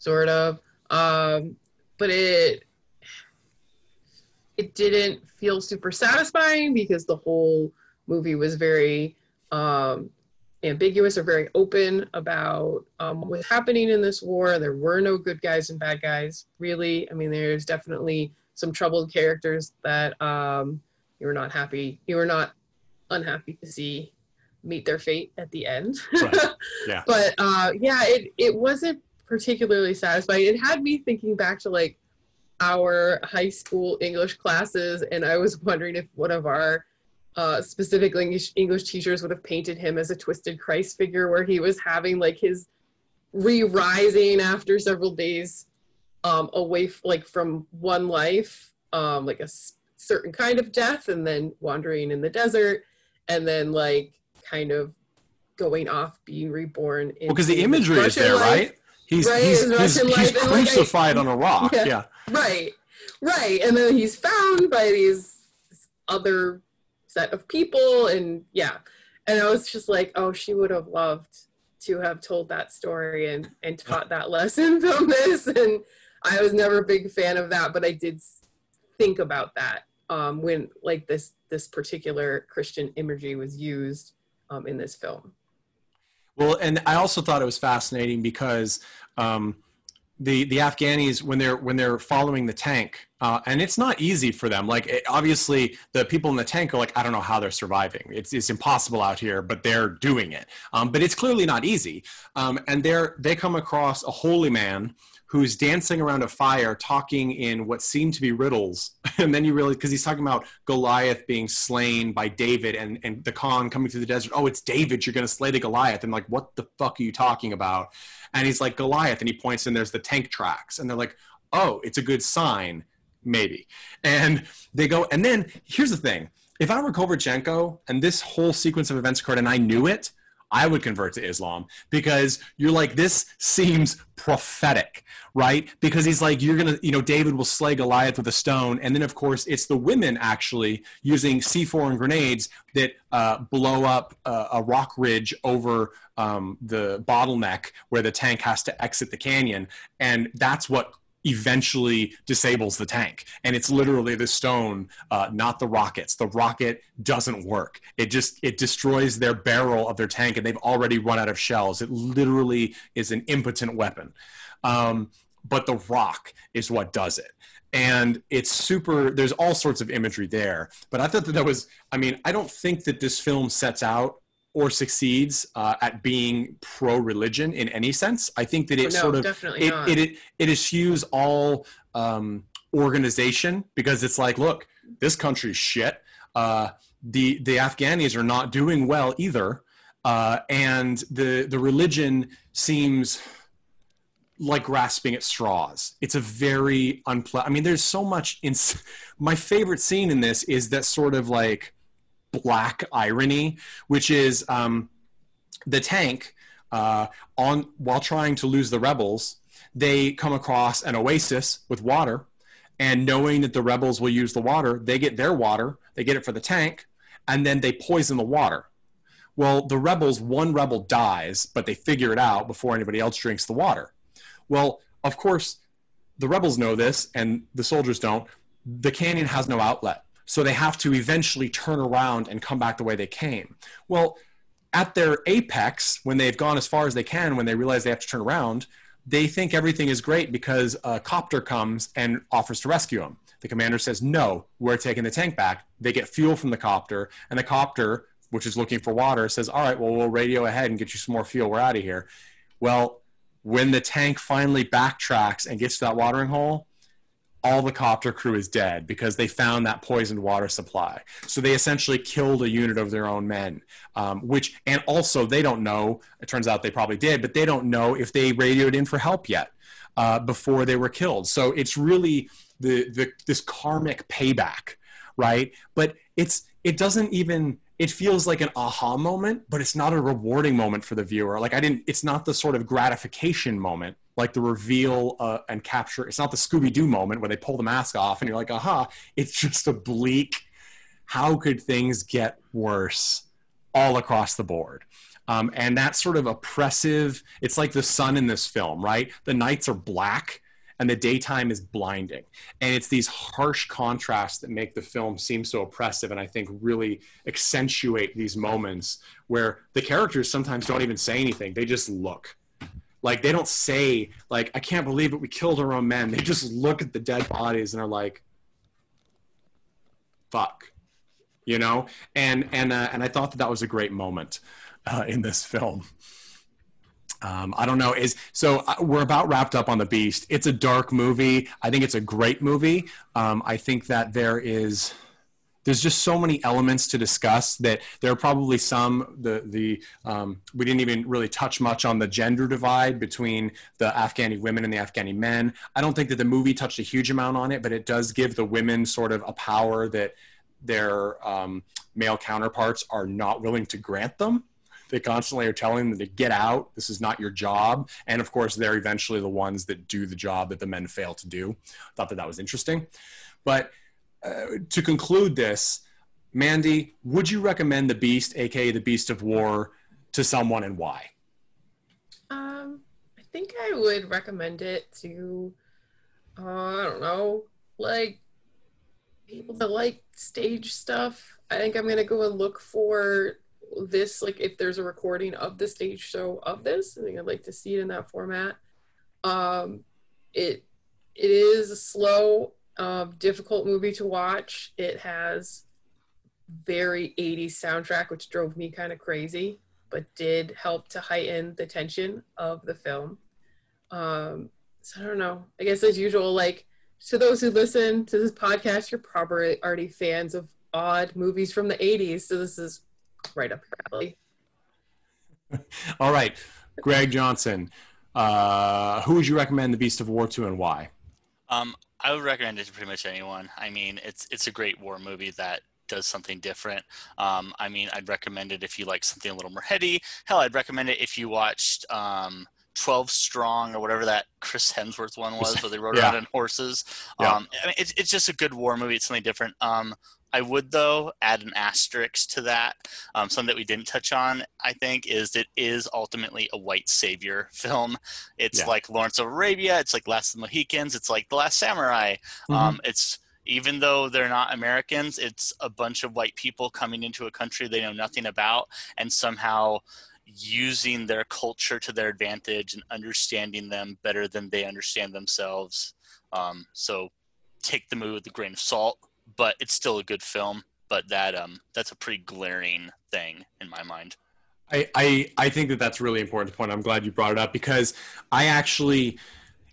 sort of, but it didn't feel super satisfying, because the whole movie was very ambiguous, or very open about what was happening in this war. There were no good guys and bad guys, really. I mean, there's definitely some troubled characters that you were not unhappy to see meet their fate at the end. Right. Yeah. But it wasn't particularly satisfying. It had me thinking back to, like, our high school English classes, and I was wondering if one of our specific English teachers would have painted him as a twisted Christ figure, where he was having, like, his re-rising after several days away from one life, like a certain kind of death, and then wandering in the desert, and then, like, kind of going off, being reborn. Because the imagery is there, right? He's crucified on a rock. Yeah. Right. And then he's found by these other set of people. And yeah. And I was just like, oh, she would have loved to have told that story and taught that lesson from this. And I was never a big fan of that, but I did think about that when, like, this particular Christian imagery was used in this film. Well, and I also thought it was fascinating because the Afghanis, when they're following the tank, and it's not easy for them. Like, obviously, the people in the tank are like, I don't know how they're surviving. It's impossible out here, but they're doing it. But it's clearly not easy. And they come across a holy man who's dancing around a fire talking in what seem to be riddles. And then you realize, because he's talking about Goliath being slain by David and the Khan coming through the desert. Oh, it's David. You're going to slay the Goliath. And like, what the fuck are you talking about? And he's like, Goliath. And he points and there's the tank tracks. And they're like, oh, it's a good sign, maybe. And they go, and then here's the thing. If I were Koverchenko and this whole sequence of events occurred and I knew it, I would convert to Islam, because you're like, this seems prophetic, right? Because he's like, you're going to, you know, David will slay Goliath with a stone. And then, of course, it's the women actually using C4 and grenades that blow up a rock ridge over the bottleneck where the tank has to exit the canyon. And that's what eventually disables the tank. And it's literally the stone, not the rockets. The rocket doesn't work. It destroys their barrel of their tank, and they've already run out of shells. It literally is an impotent weapon. But the rock is what does it. And it's super, there's all sorts of imagery there. But I thought that was, I mean, I don't think that this film sets out or succeeds at being pro-religion in any sense. I think that it eschews all organization, because it's like, look, this country's shit. The Afghanis are not doing well either. And the religion seems like grasping at straws. It's a very unpleasant, I mean, there's so much, my favorite scene in this is that sort of like, black irony, which is the tank while trying to lose the rebels, they come across an oasis with water, and knowing that the rebels will use the water, they get their water, they get it for the tank, and then they poison the water. Well, the rebels, one rebel dies, but they figure it out before anybody else drinks the water. Well, of course, the rebels know this and the soldiers don't. The canyon has no outlet. So they have to eventually turn around and come back the way they came. Well, at their apex, when they've gone as far as they can, when they realize they have to turn around, they think everything is great because a copter comes and offers to rescue them. The commander says, no, we're taking the tank back. They get fuel from the copter, and the copter, which is looking for water, says, all right, well, we'll radio ahead and get you some more fuel. We're out of here. Well, when the tank finally backtracks and gets to that watering hole, all the copter crew is dead because they found that poisoned water supply. So they essentially killed a unit of their own men, which, and also they don't know, it turns out they probably did, but they don't know if they radioed in for help yet before they were killed. So it's really this karmic payback, right? But it doesn't even, it feels like an aha moment, but it's not a rewarding moment for the viewer. Like it's not the sort of gratification moment, like the reveal and capture. It's not the Scooby-Doo moment where they pull the mask off and you're like, aha, it's just a bleak, how could things get worse all across the board? And that sort of oppressive, it's like the sun in this film, right? The nights are black and the daytime is blinding. And it's these harsh contrasts that make the film seem so oppressive, and I think really accentuate these moments where the characters sometimes don't even say anything. They just look. Like, they don't say, like, I can't believe it, we killed our own men. They just look at the dead bodies and are like, fuck, you know? And I thought that was a great moment in this film. I don't know. We're about wrapped up on The Beast. It's a dark movie. I think it's a great movie. I think that there's just so many elements to discuss that there are probably some, we didn't even really touch much on the gender divide between the Afghani women and the Afghani men. I don't think that the movie touched a huge amount on it, but it does give the women sort of a power that their male counterparts are not willing to grant them. They constantly are telling them to get out. This is not your job. And of course, they're eventually the ones that do the job that the men fail to do. Thought that was interesting. But to conclude this, Mandy, would you recommend The Beast, aka The Beast of War, to someone, and why? I think I would recommend it to, I don't know, like people that like stage stuff. I think I'm gonna go and look for this, like if there's a recording of the stage show of this. I think I'd like to see it in that format. It is a slow, difficult movie to watch. It has very 80s soundtrack, which drove me kind of crazy, but did help to heighten the tension of the film. So I don't know. I guess as usual, like, to those who listen to this podcast, you're probably already fans of odd movies from the 80s. So this is right up your alley. All right, Greg Johnson, who would you recommend The Beast of War to and why? I would recommend it to pretty much anyone. I mean, it's a great war movie that does something different. I mean, I'd recommend it if you like something a little more heady. Hell, I'd recommend it if you watched 12 Strong or whatever that Chris Hemsworth one was where they rode around on horses. I mean, it's just a good war movie. It's something different. I would, though, add an asterisk to that. Something that we didn't touch on, I think, is that it is ultimately a white savior film. It's like Lawrence of Arabia. It's like Last of the Mohicans. It's like The Last Samurai. It's even though they're not Americans, it's a bunch of white people coming into a country they know nothing about and somehow using their culture to their advantage and understanding them better than they understand themselves. So take the movie with a grain of salt. But it's still a good film, but that's a pretty glaring thing in my mind. I think that's really important to point. I'm glad you brought it up because I actually,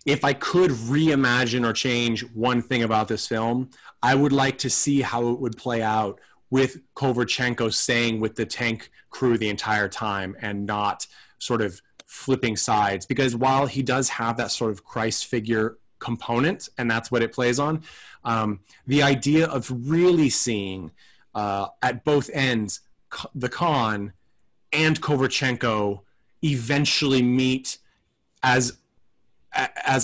if I could reimagine or change one thing about this film, I would like to see how it would play out with Koverchenko staying with the tank crew the entire time and not sort of flipping sides. Because while he does have that sort of Christ figure component, and that's what it plays on, the idea of really seeing at both ends the Khan and Koverchenko eventually meet as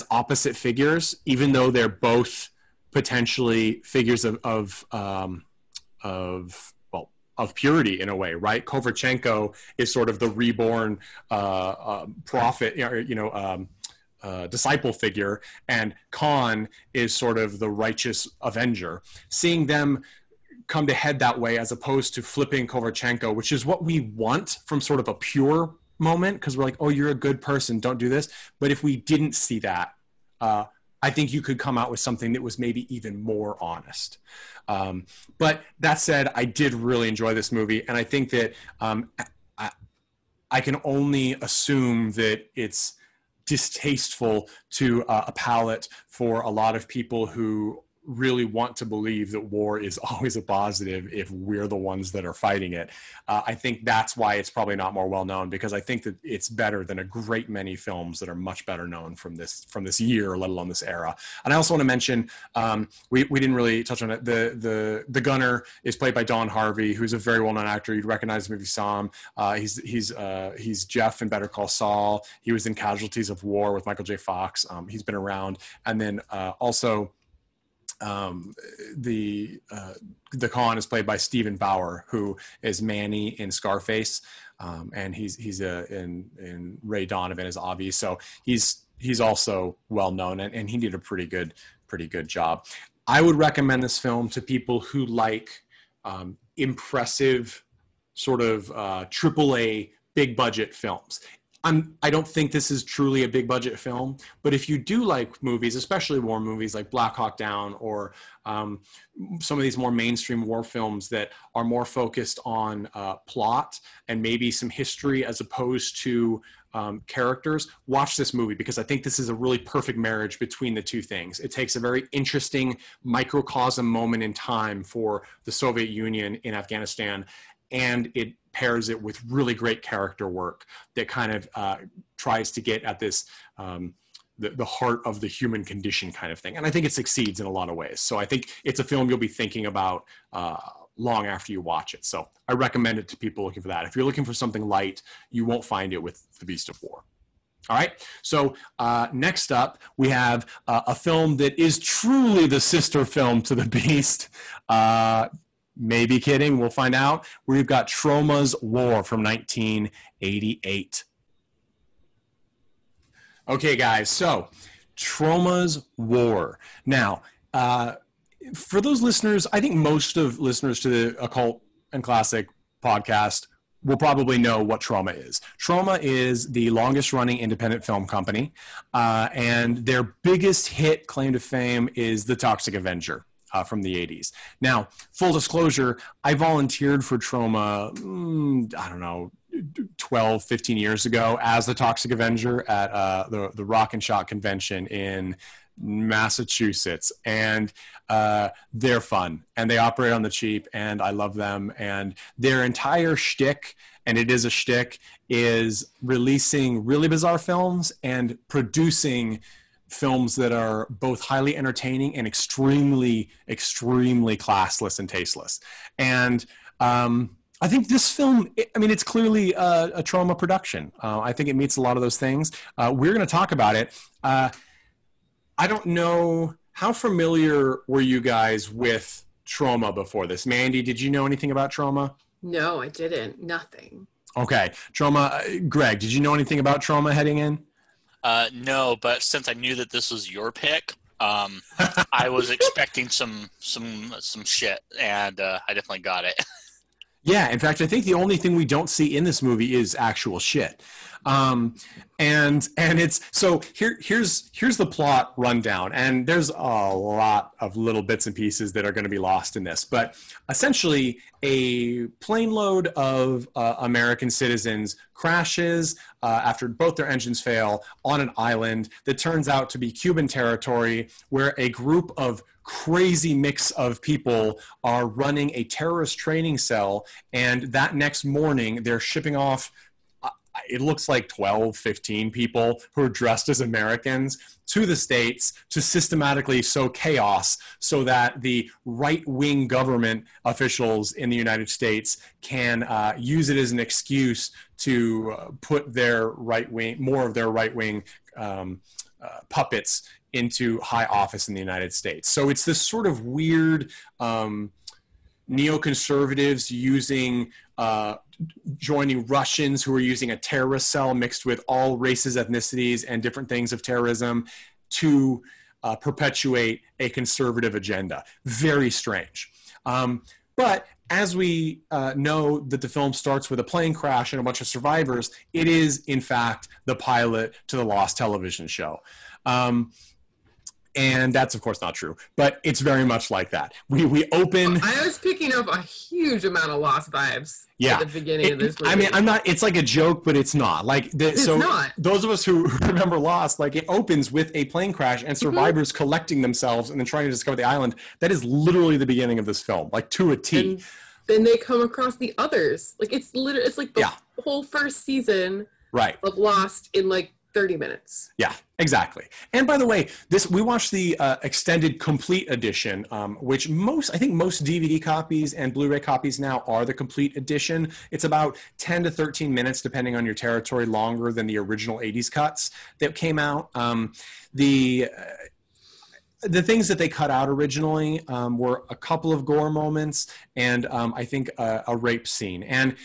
opposite figures, even though they're both potentially figures of purity in a way, right? Koverchenko is sort of the reborn prophet, disciple figure, and Khan is sort of the righteous avenger. Seeing them come to head that way as opposed to flipping Koverchenko, which is what we want from sort of a pure moment, because we're like, oh, you're a good person, don't do this. But if we didn't see that, I think you could come out with something that was maybe even more honest. But that said, I did really enjoy this movie, and I think that I can only assume that it's distasteful to a palate for a lot of people who really want to believe that war is always a positive if we're the ones that are fighting it. I think that's why it's probably not more well known, because I think that it's better than a great many films that are much better known from this year, let alone this era. And I also want to mention, we didn't really touch on it, the gunner is played by Don Harvey, who's a very well-known actor. You'd recognize him if you saw him. He's Jeff in Better Call Saul. He was in Casualties of War with Michael J. Fox. He's been around. And then also, the Khan is played by Steven Bauer, who is Manny in Scarface, and he's in Ray Donovan as Avi. So he's also well known, and he did a pretty good job. I would recommend this film to people who like impressive sort of AAA big budget films. I don't think this is truly a big budget film, but if you do like movies, especially war movies like Black Hawk Down or some of these more mainstream war films that are more focused on plot and maybe some history as opposed to characters, watch this movie, because I think this is a really perfect marriage between the two things. It takes a very interesting microcosm moment in time for the Soviet Union in Afghanistan, and it pairs it with really great character work that kind of tries to get at this, the heart of the human condition kind of thing. And I think it succeeds in a lot of ways. So I think it's a film you'll be thinking about long after you watch it. So I recommend it to people looking for that. If you're looking for something light, you won't find it with The Beast of War. All right. So next up, we have a film that is truly the sister film to The Beast. Maybe kidding. We'll find out. We've got Troma's War from 1988. Okay, guys. So Troma's War. Now, for those listeners, I think most of listeners to the Occult and Classic podcast will probably know what Troma is. Troma is the longest running independent film company, and their biggest hit claim to fame is The Toxic Avenger. From the 80s. Now, full disclosure, I volunteered for Troma, I don't know, 12, 15 years ago as the Toxic Avenger at the Rock and Shock convention in Massachusetts, and they're fun and they operate on the cheap and I love them, and their entire shtick, and it is a shtick, is releasing really bizarre films and producing films that are both highly entertaining and extremely classless and tasteless. And I think this film, I mean, it's clearly a Troma production. I think it meets a lot of those things. We're going to talk about it. I don't know, how familiar were you guys with Troma before this? Mandy, did you know anything about Troma? No, I didn't. Nothing. Okay. Troma, Greg, did you know anything about Troma heading in? No, but since I knew that this was your pick, I was expecting some shit, and I definitely got it. Yeah, in fact, I think the only thing we don't see in this movie is actual shit. And it's, so here's the plot rundown, and there's a lot of little bits and pieces that are going to be lost in this, but essentially a plane load of American citizens crashes after both their engines fail on an island that turns out to be Cuban territory, where a group of crazy mix of people are running a terrorist training cell, and that next morning they're shipping off, it looks like 12, 15 people who are dressed as Americans to the States to systematically sow chaos so that the right-wing government officials in the United States can use it as an excuse to put their right-wing, more of their right-wing puppets into high office in the United States. So it's this sort of weird neoconservatives using joining Russians who are using a terrorist cell mixed with all races, ethnicities, and different things of terrorism to perpetuate a conservative agenda. Very strange. But as we know that the film starts with a plane crash and a bunch of survivors, it is, in fact, the pilot to the Lost television show. And that's, of course, not true, but it's very much like that. We open... I was picking up a huge amount of Lost vibes at the beginning of this movie. I mean, I'm not... It's like a joke, but it's not. Those of us who remember Lost, like, it opens with a plane crash and survivors collecting themselves and then trying to discover the island. That is literally the beginning of this film, like, to a T. And then they come across the others. Like, it's literally... It's like the whole first season of Lost in, like, 30 minutes. Yeah, exactly. And by the way, this, we watched the extended complete edition, which most DVD copies and Blu-ray copies now are the complete edition. It's about 10 to 13 minutes, depending on your territory, longer than the original 80s cuts that came out. The things that they cut out originally were a couple of gore moments and I think a rape scene. And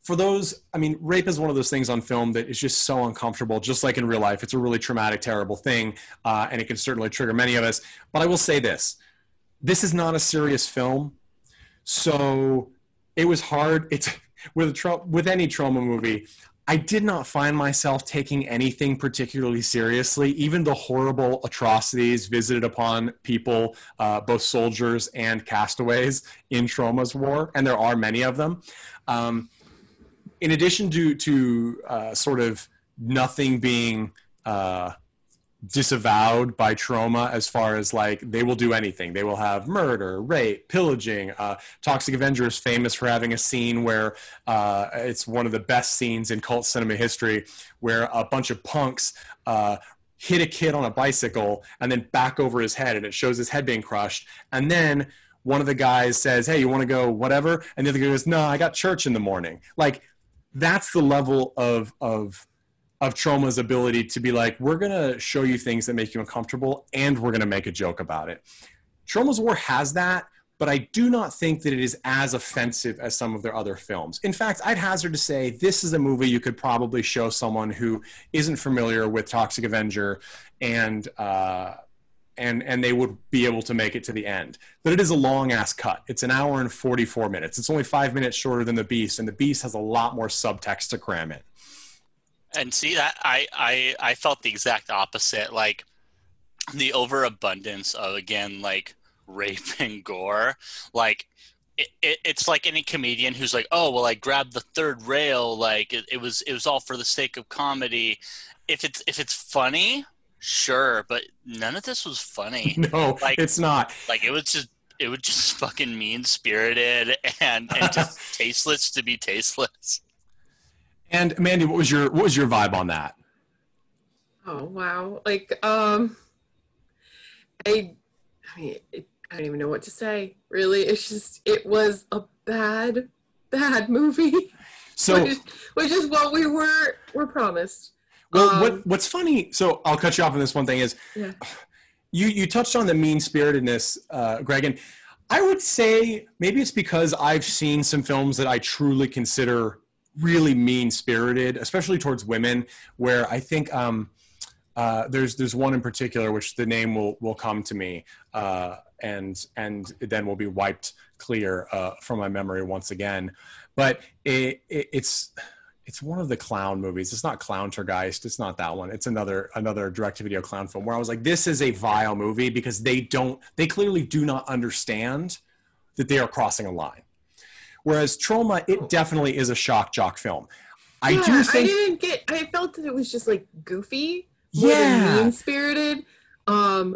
for those, I mean, rape is one of those things on film that is just so uncomfortable, just like in real life. It's a really traumatic, terrible thing, and it can certainly trigger many of us. But I will say this. This is not a serious film, so it was hard. It's with any Troma movie, I did not find myself taking anything particularly seriously, even the horrible atrocities visited upon people, both soldiers and castaways in Troma's war, and there are many of them. In addition to sort of nothing being disavowed by Troma as far as, like, they will do anything. They will have murder, rape, pillaging. Toxic Avenger is famous for having a scene where it's one of the best scenes in cult cinema history, where a bunch of punks hit a kid on a bicycle and then back over his head, and it shows his head being crushed. And then one of the guys says, "Hey, you want to go whatever?" And the other guy goes, "No, I got church in the morning." Like, that's the level of Troma's ability to be like, we're going to show you things that make you uncomfortable, and we're going to make a joke about it. Troma's War has that, but I do not think that it is as offensive as some of their other films. In fact, I'd hazard to say this is a movie you could probably show someone who isn't familiar with Toxic Avenger, and they would be able to make it to the end. But it is a long-ass cut. It's an hour and 44 minutes. It's only 5 minutes shorter than The Beast, and The Beast has a lot more subtext to cram in. And see, that I felt the exact opposite. Like, the overabundance of, again, like, rape and gore. Like, It's like any comedian who's like, oh, well, I grabbed the third rail. Like it was all for the sake of comedy. If it's funny, sure. But none of this was funny. No, like, it's not. Like it was just fucking mean-spirited and just tasteless to be tasteless. And Mandy, what was your vibe on that? Oh, wow. Like, I don't even know what to say. Really, it's just, it was a bad, bad movie. So, which is what we were promised. Well, what's funny, so I'll cut you off on this one thing is, yeah. You touched on the mean-spiritedness, Greg, and I would say maybe it's because I've seen some films that I truly consider really mean-spirited, especially towards women, where I think there's one in particular, which the name will come to me, and then will be wiped clear from my memory once again. But it's one of the clown movies. It's not Clowntergeist. It's not that one. It's another direct-to-video clown film where I was like, this is a vile movie because they clearly do not understand that they are crossing a line. Whereas Troma, it definitely is a shock jock film. I felt that it was just like goofy, more than mean-spirited. I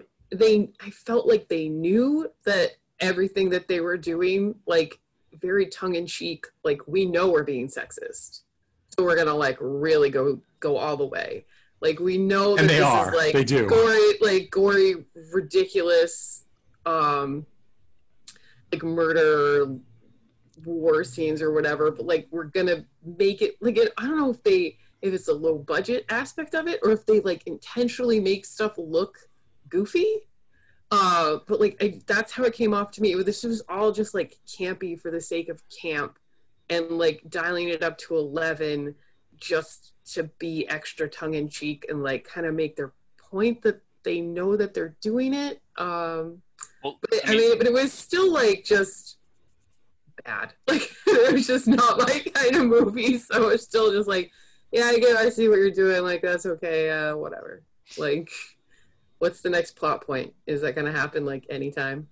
felt like they knew that everything that they were doing, like very tongue-in-cheek, like we know we're being sexist. So we're gonna like really go all the way. Like we know that this is like gory, ridiculous, like murder war scenes or whatever. But like we're gonna make it like I don't know if it's a low budget aspect of it or if they like intentionally make stuff look goofy. But like that's how it came off to me. This was all just like campy for the sake of camp. And like dialing it up to 11 just to be extra tongue in cheek and like kind of make their point that they know that they're doing it. But it was still like just bad. Like it was just not my kind of movie. So it's still just like, yeah, I see what you're doing. Like that's okay. Whatever. Like, what's the next plot point? Is that gonna happen like anytime?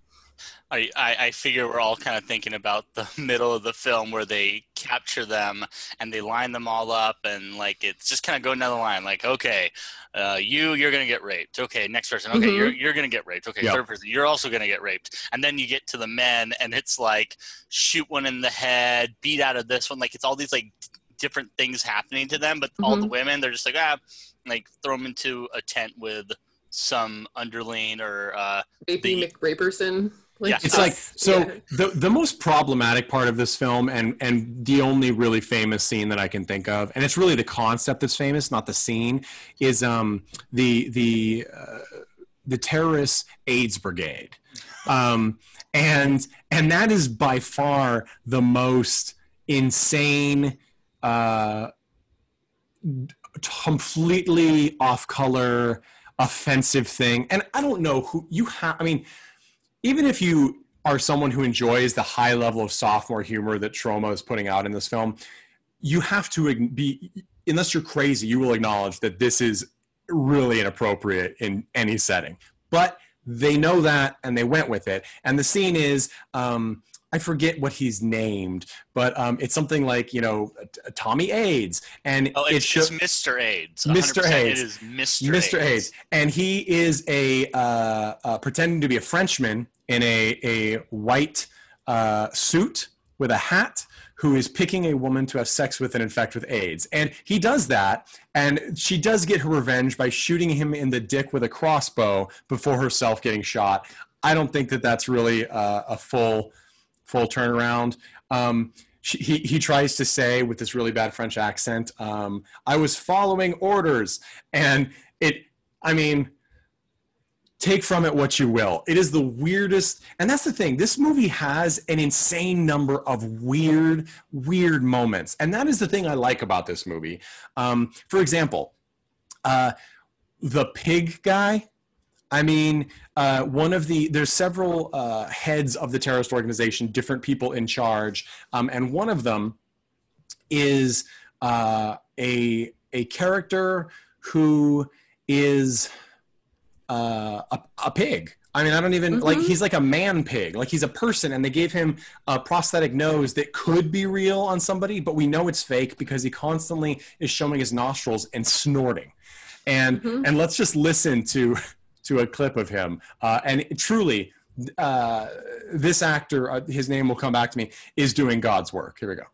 I figure we're all kind of thinking about the middle of the film where they capture them and they line them all up and like it's just kind of going down the line like, okay, you're gonna get raped. Okay, next person. Okay, mm-hmm. you're gonna get raped. Okay, yep. Third person, you're also gonna get raped. And then you get to the men and it's like shoot one in the head, beat out of this one. Like it's all these like different things happening to them, but mm-hmm. all the women they're just like like throw them into a tent with some underling or baby McRaperson. Like, yeah. It's like, so yeah. the most problematic part of this film and the only really famous scene that I can think of, and it's really the concept that's famous, not the scene, is the terrorist AIDS brigade. And that is by far the most insane, completely off color, offensive thing. And I don't know who you have. I mean, even if you are someone who enjoys the high level of sophomore humor that Troma is putting out in this film, you have to be, unless you're crazy, you will acknowledge that this is really inappropriate in any setting. But they know that and they went with it. And the scene is, I forget what he's named, but it's something like, Tommy AIDS. And it's Mr. AIDS. 100%. Mr. AIDS. It is Mr. AIDS. And he is pretending to be a Frenchman in a white suit with a hat who is picking a woman to have sex with and infect with AIDS. And he does that, and she does get her revenge by shooting him in the dick with a crossbow before herself getting shot. I don't think that that's really a full turnaround. He tries to say with this really bad French accent, I was following orders. And take from it what you will. It is the weirdest. And that's the thing. This movie has an insane number of weird moments. And that is the thing I like about this movie. For example, the pig guy, there's several heads of the terrorist organization, different people in charge. And one of them is a character who is a pig. I mean, I don't even, like, he's like a man pig. Like, he's a person, and they gave him a prosthetic nose that could be real on somebody, but we know it's fake because he constantly is showing his nostrils and snorting. And and let's just listen to a clip of him. And truly, this actor, his name will come back to me, is doing God's work. Here we go.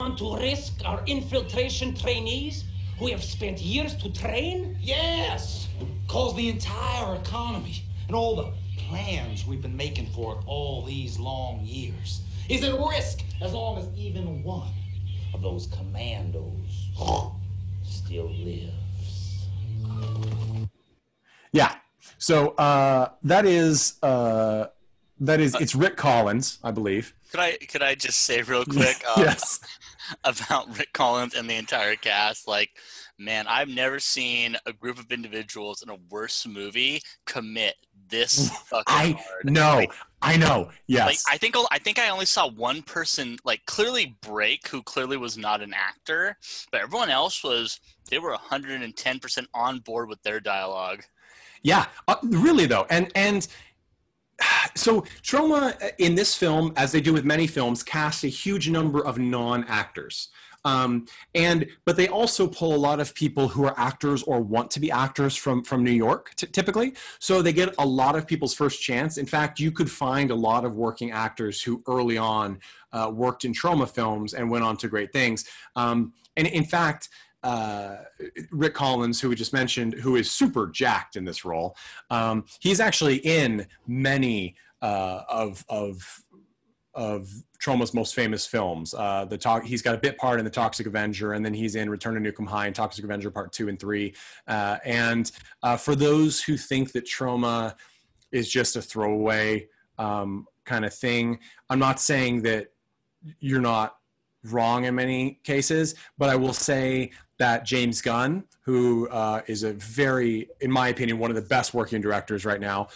Want to risk our infiltration trainees who have spent years to train? Yes! Cause the entire economy and all the plans we've been making for it all these long years is at risk as long as even one of those commandos still lives. Yeah. So that is it's Rick Collins, I believe. Could I just say real quick? Yes. About Rick Collins and the entire cast, like, man, I've never seen a group of individuals in a worse movie commit this fucking hard. No, like, I know. Yes, like, I think I only saw one person like clearly break, who clearly was not an actor, but everyone else was. They were 110% on board with their dialogue. Yeah, really though, and. So Troma in this film, as they do with many films, casts a huge number of non-actors. But they also pull a lot of people who are actors or want to be actors from New York, typically. So they get a lot of people's first chance. In fact, you could find a lot of working actors who early on worked in Troma films and went on to great things. And in fact, Rick Collins, who we just mentioned, who is super jacked in this role, he's actually in many of Troma's most famous films. He's got a bit part in The Toxic Avenger, and then he's in Return to Nukem High and Toxic Avenger Part 2 and 3. For those who think that Troma is just a throwaway kind of thing, I'm not saying that you're not wrong in many cases, but I will say that James Gunn, who is a very, in my opinion, one of the best working directors right now.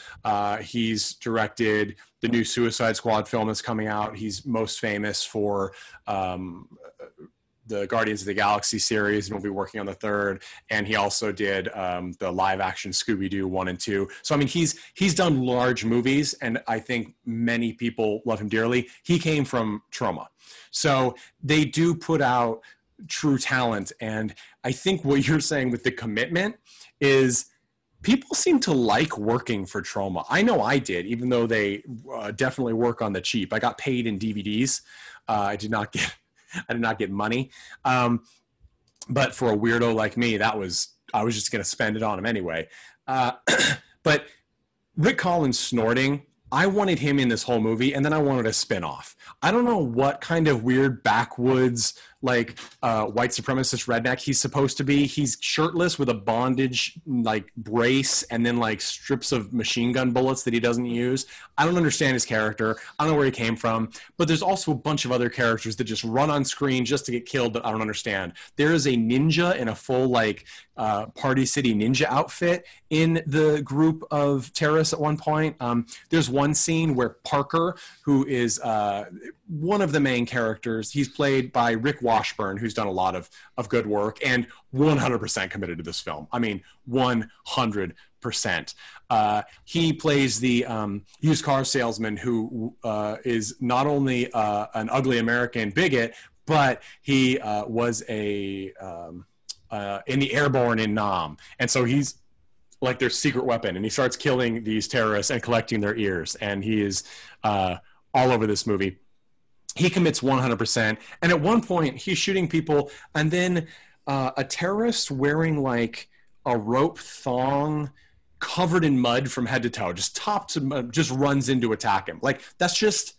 He's directed the new Suicide Squad film that's coming out. He's most famous for the Guardians of the Galaxy series, and will be working on the third. And he also did the live action Scooby-Doo 1 and 2. So, I mean, he's done large movies, and I think many people love him dearly. He came from Troma. So they do put out true talent. And I think what you're saying with the commitment is people seem to like working for Troma. I know I did, even though they definitely work on the cheap. I got paid in DVDs. I did not get money. But for a weirdo like me, I was just going to spend it on him anyway. But Rick Collins snorting, I wanted him in this whole movie, and then I wanted a spinoff. I don't know what kind of weird backwoods, like white supremacist redneck he's supposed to be. He's shirtless with a bondage like brace, and then like strips of machine gun bullets that he doesn't use. I don't understand his character. I don't know where he came from. But there's also a bunch of other characters that just run on screen just to get killed that I don't understand. There is a ninja in a full like Party City ninja outfit in the group of terrorists at one point. There's one scene where Parker, who is one of the main characters, he's played by Rick Washburn, who's done a lot of good work and 100% committed to this film. I mean, 100%. He plays the used car salesman who is not only an ugly American bigot, but he was a... in the airborne in Nam. And so he's like their secret weapon, and he starts killing these terrorists and collecting their ears. And he is all over this movie. He commits 100%. And at one point he's shooting people. And then a terrorist wearing like a rope thong covered in mud from head to toe, just top to mud, just runs in to attack him. Like that's just,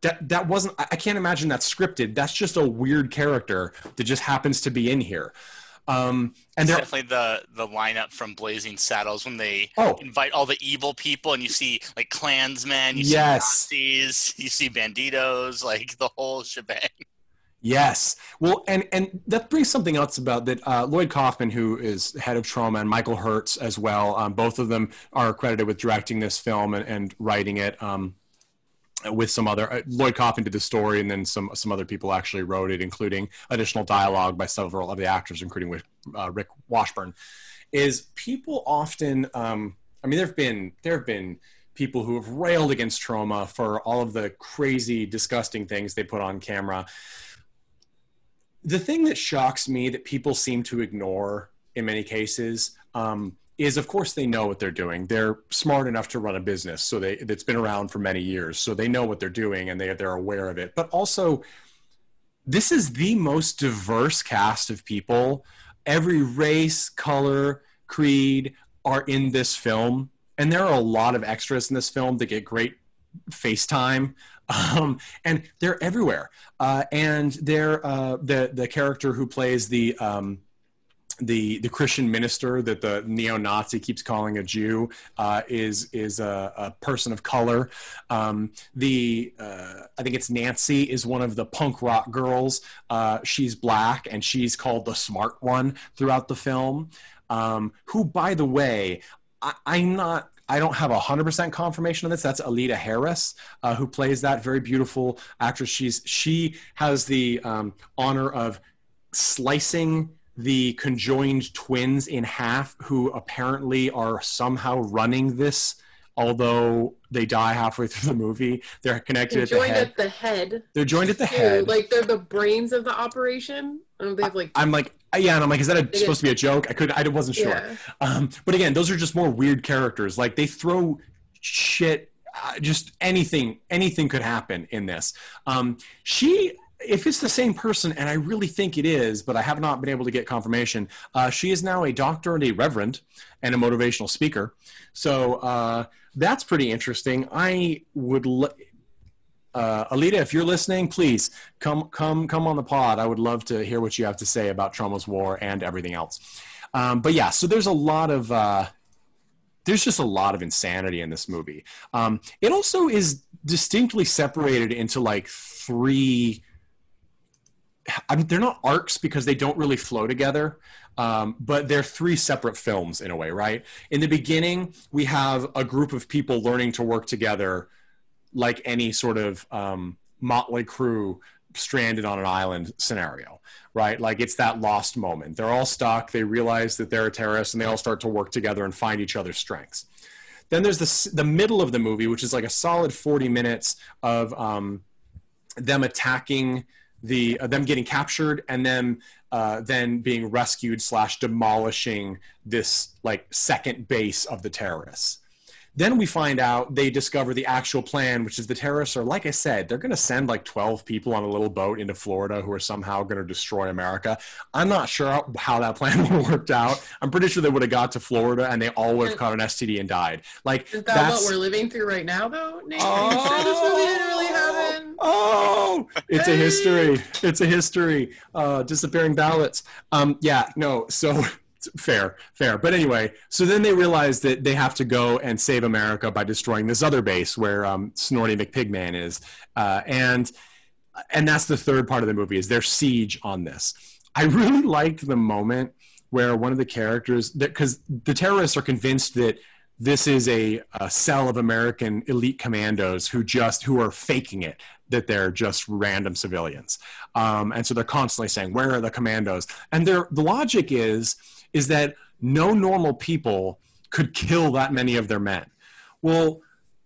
that wasn't, I can't imagine that's scripted. That's just a weird character that just happens to be in here. And it's definitely the lineup from Blazing Saddles when they invite all the evil people, and you see like Klansmen, you see Nazis, you see Banditos, like the whole shebang. Yes. Well, and that brings something else about that. Lloyd Kaufman, who is head of Troma, and Michael Hertz as well. Both of them are credited with directing this film and writing it. With some other, Lloyd Kaufman did the story, and then some other people actually wrote it, including additional dialogue by several of the actors, including Rick Washburn. Is people often I mean, there have been people who have railed against Troma for all of the crazy, disgusting things they put on camera. The thing that shocks me that people seem to ignore in many cases is, of course, they know what they're doing. They're smart enough to run a business that's been around for many years, so they know what they're doing and they're aware of it. But also, this is the most diverse cast of people. Every race, color, creed are in this film. And there are a lot of extras in this film that get great FaceTime, and they're everywhere. And they're the character who plays the Christian minister that the neo-Nazi keeps calling a Jew is a person of color. I think it's Nancy is one of the punk rock girls. She's black and she's called the smart one throughout the film. Who, by the way, I don't have 100% confirmation of this. That's Alita Harris, who plays that very beautiful actress. She has the honor of slicing the conjoined twins in half, who apparently are somehow running this, although they die halfway through the movie. They're connected at the head. They're joined at the head. Like, they're the brains of the operation. I don't know, they have, like, is that supposed to be a joke? I wasn't sure. Yeah. But again, those are just more weird characters. Like, they throw shit, just anything could happen in this. If it's the same person, and I really think it is, but I have not been able to get confirmation, she is now a doctor and a reverend and a motivational speaker. So that's pretty interesting. I would, Alita, if you're listening, please come on the pod. I would love to hear what you have to say about Troma's War and everything else. But yeah, so there's there's just a lot of insanity in this movie. It also is distinctly separated into like three. I mean, they're not arcs because they don't really flow together, but they're three separate films in a way, right? In the beginning, we have a group of people learning to work together like any sort of motley crew stranded on an island scenario, right? Like, it's that lost moment. They're all stuck. They realize that they're a terrorist, and they all start to work together and find each other's strengths. Then there's the middle of the movie, which is like a solid 40 minutes of them attacking them getting captured and then being rescued / demolishing this like second base of the terrorists. Then we find out they discover the actual plan, which is the terrorists are, like I said, they're going to send like 12 people on a little boat into Florida who are somehow going to destroy America. I'm not sure how that plan worked out. I'm pretty sure they would have got to Florida and they all would have caught an STD and died. Like, is that what we're living through right now, though, Nate? Are you sure this really didn't really happen? Oh, it's a history. It's a history. Disappearing ballots. So... Fair. But anyway, so then they realize that they have to go and save America by destroying this other base where Snorty McPigman is. And that's the third part of the movie, is their siege on this. I really liked the moment where one of the characters, because the terrorists are convinced that this is a cell of American elite commandos who are faking it, that they're just random civilians. And so they're constantly saying, where are the commandos? And the logic is that no normal people could kill that many of their men. Well,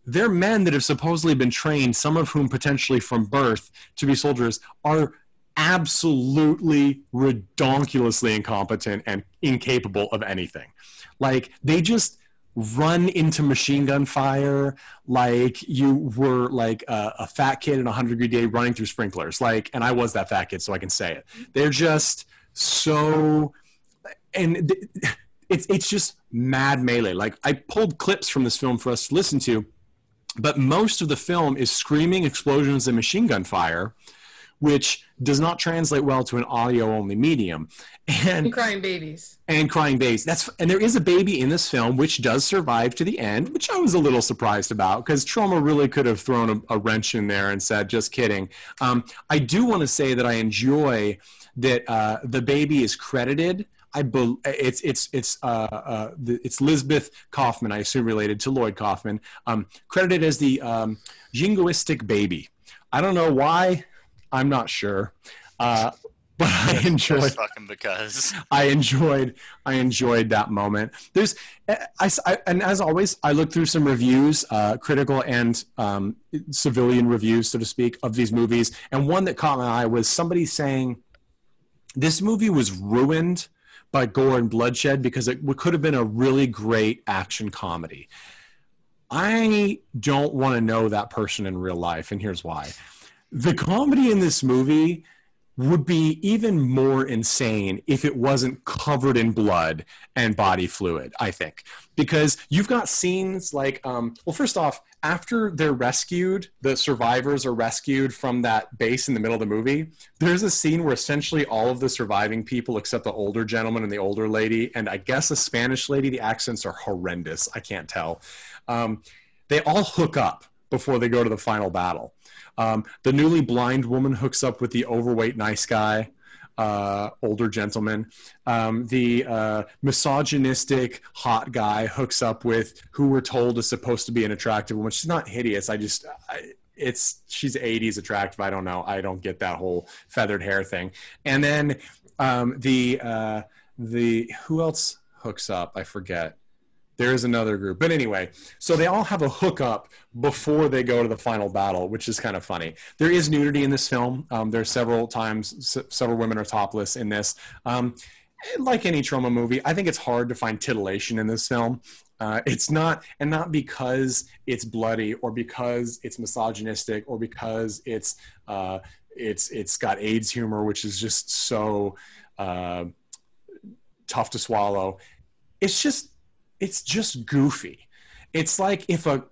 their men that have supposedly been trained, some of whom potentially from birth to be soldiers, are absolutely redonkulously incompetent and incapable of anything. Like, they just run into machine gun fire like you were like a fat kid in a 100-degree day running through sprinklers. Like, and I was that fat kid, so I can say it. They're just so... And it's just mad melee. Like, I pulled clips from this film for us to listen to, but most of the film is screaming, explosions, and machine gun fire, which does not translate well to an audio-only medium. And crying babies. And there is a baby in this film which does survive to the end, which I was a little surprised about, because Troma really could have thrown a wrench in there and said, just kidding. I do want to say that I enjoy that the baby is credited. It's Lisbeth Kaufman, I assume related to Lloyd Kaufman, credited as the jingoistic baby. I don't know why. I'm not sure. But I enjoyed fucking because I enjoyed that moment. There's, and as always, I looked through some reviews, critical and civilian reviews, so to speak, of these movies. And one that caught my eye was somebody saying, "This movie was ruined by gore and bloodshed because it could have been a really great action comedy." I don't want to know that person in real life, and here's why: the comedy in this movie would be even more insane if it wasn't covered in blood and body fluid, I think. Because you've got scenes like, well, first off, after they're rescued, the survivors are rescued from that base in the middle of the movie, there's a scene where essentially all of the surviving people, except the older gentleman and the older lady, and I guess a Spanish lady, the accents are horrendous, I can't tell. They all hook up before they go to the final battle. The newly blind woman hooks up with the overweight nice guy, older gentleman. The misogynistic hot guy hooks up with who we're told is supposed to be an attractive woman. She's not hideous. She's 80s attractive. I don't know. I don't get that whole feathered hair thing. And then who else hooks up? I forget. There is another group. But anyway, so they all have a hookup before they go to the final battle, which is kind of funny. There is nudity in this film. There's several times, several women are topless in this. Like any Troma movie, I think it's hard to find titillation in this film. It's not, and not because it's bloody or because it's misogynistic or because it's got AIDS humor, which is just so tough to swallow. It's just goofy. It's like if a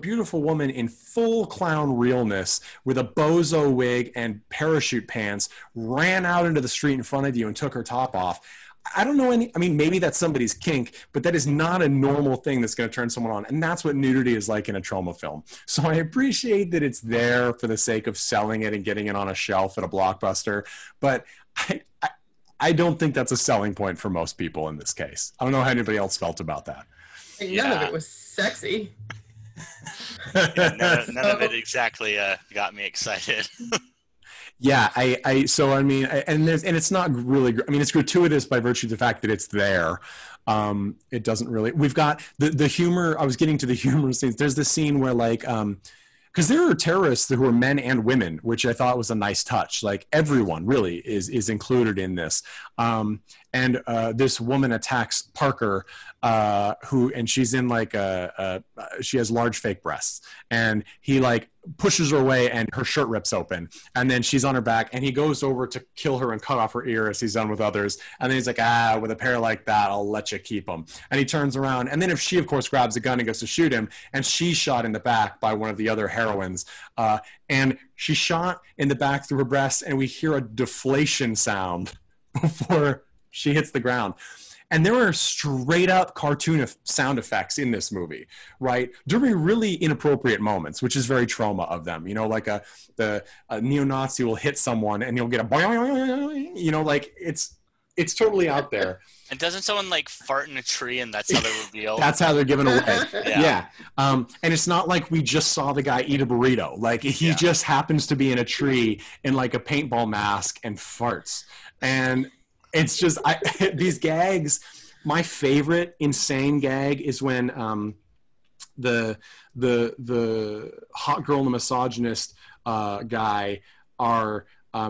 beautiful woman in full clown realness with a bozo wig and parachute pants ran out into the street in front of you and took her top off. I don't know any. I mean, maybe that's somebody's kink, but that is not a normal thing that's going to turn someone on. And that's what nudity is like in a Troma film. So I appreciate that it's there for the sake of selling it and getting it on a shelf at a Blockbuster, but I don't think that's a selling point for most people in this case. I don't know how anybody else felt about that. None of it was sexy. None of it exactly got me excited. Yeah, and it's not really. I mean, it's gratuitous by virtue of the fact that it's there. It doesn't really. We've got the humor. I was getting to the humor scenes. There's this scene where because there are terrorists who are men and women, which I thought was a nice touch. Like, everyone really is included in this. And this woman attacks Parker, who she's in she has large fake breasts, and he pushes her away and her shirt rips open, and then she's on her back and he goes over to kill her and cut off her ear as he's done with others. And then he's like, with a pair like that, I'll let you keep them. And he turns around, and then if she of course grabs a gun and goes to shoot him, and she's shot in the back by one of the other heroines, and she's shot in the back through her breast, and we hear a deflation sound before she hits the ground. And there are straight up cartoon sound effects in this movie, right? During really inappropriate moments, which is very Troma of them. You know, the neo-Nazi will hit someone and you'll get a, it's totally out there. And doesn't someone fart in a tree and that's how they're revealed? That's how they're given away. Yeah. And it's not like we just saw the guy eat a burrito. He just happens to be in a tree in a paintball mask and farts. And it's just these gags. My favorite insane gag is when the hot girl and the misogynist guy are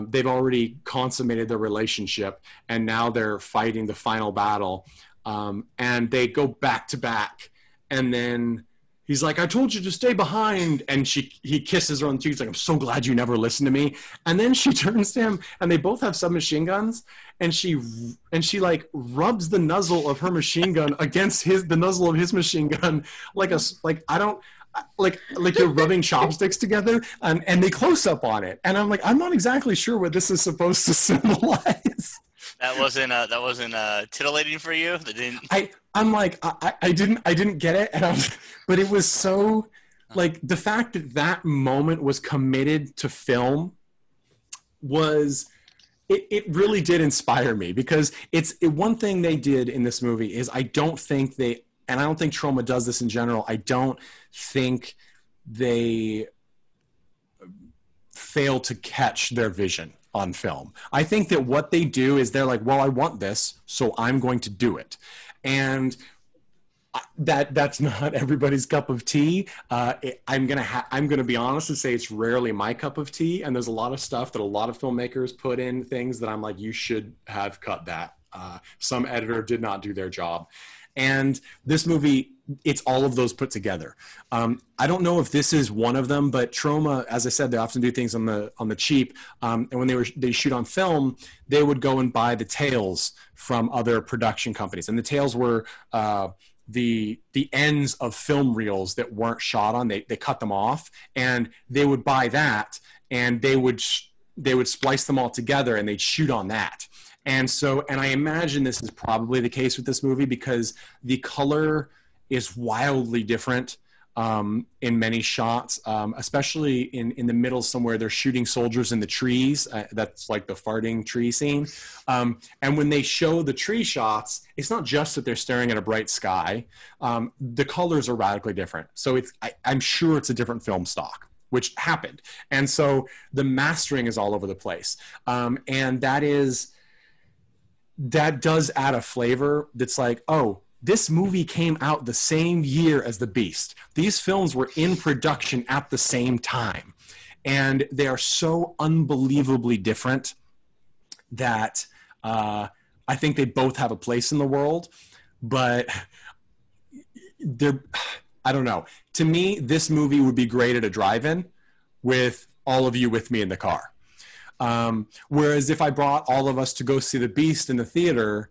they've already consummated their relationship, and now they're fighting the final battle, and they go back to back, and then he's like, "I told you to stay behind." And he kisses her on the cheek. He's like, "I'm so glad you never listened to me." And then she turns to him, and they both have submachine guns. And she rubs the muzzle of her machine gun against the muzzle of his machine gun. You're rubbing chopsticks together. And they close up on it. And I'm not exactly sure what this is supposed to symbolize. That wasn't titillating for you? That didn't. I didn't get it, but it was so, the fact that moment was committed to film it really did inspire me, because one thing they did in this movie is I don't think Troma does this in general, I don't think they fail to catch their vision. on film. I think that what they do is they're like, well, I want this, so I'm going to do it. And that's not everybody's cup of tea. I'm gonna be honest and say it's rarely my cup of tea. And there's a lot of stuff that a lot of filmmakers put in things that I'm like, you should have cut that. Some editor did not do their job. And this movie, it's all of those put together. I don't know if this is one of them, but Troma, as I said, they often do things on the cheap. And when they shoot on film, they would go and buy the tails from other production companies. And the tails were the ends of film reels that weren't shot on. They cut them off, and they would buy that, and they would splice them all together, and they'd shoot on that. And I imagine this is probably the case with this movie, because the color is wildly different in many shots, especially in the middle somewhere. They're shooting soldiers in the trees. That's like the farting tree scene. And when they show the tree shots, it's not just that they're staring at a bright sky. The colors are radically different. So I'm sure it's a different film stock, which happened. And so the mastering is all over the place. And that does add a flavor that's like, oh, this movie came out the same year as The Beast. These films were in production at the same time. And they are so unbelievably different that I think they both have a place in the world. But I don't know. To me, this movie would be great at a drive-in with all of you with me in the car. Whereas if I brought all of us to go see The Beast in the theater,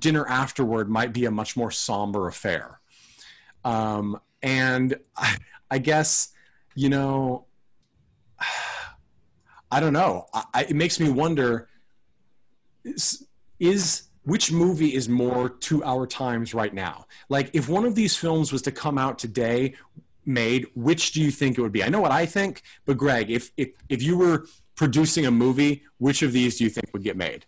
dinner afterward might be a much more somber affair. And I guess, you know, I don't know. It makes me wonder, which movie is more to our times right now? Like, if one of these films was to come out today, made, which do you think it would be? I know what I think, but Greg, if you were producing a movie, which of these do you think would get made?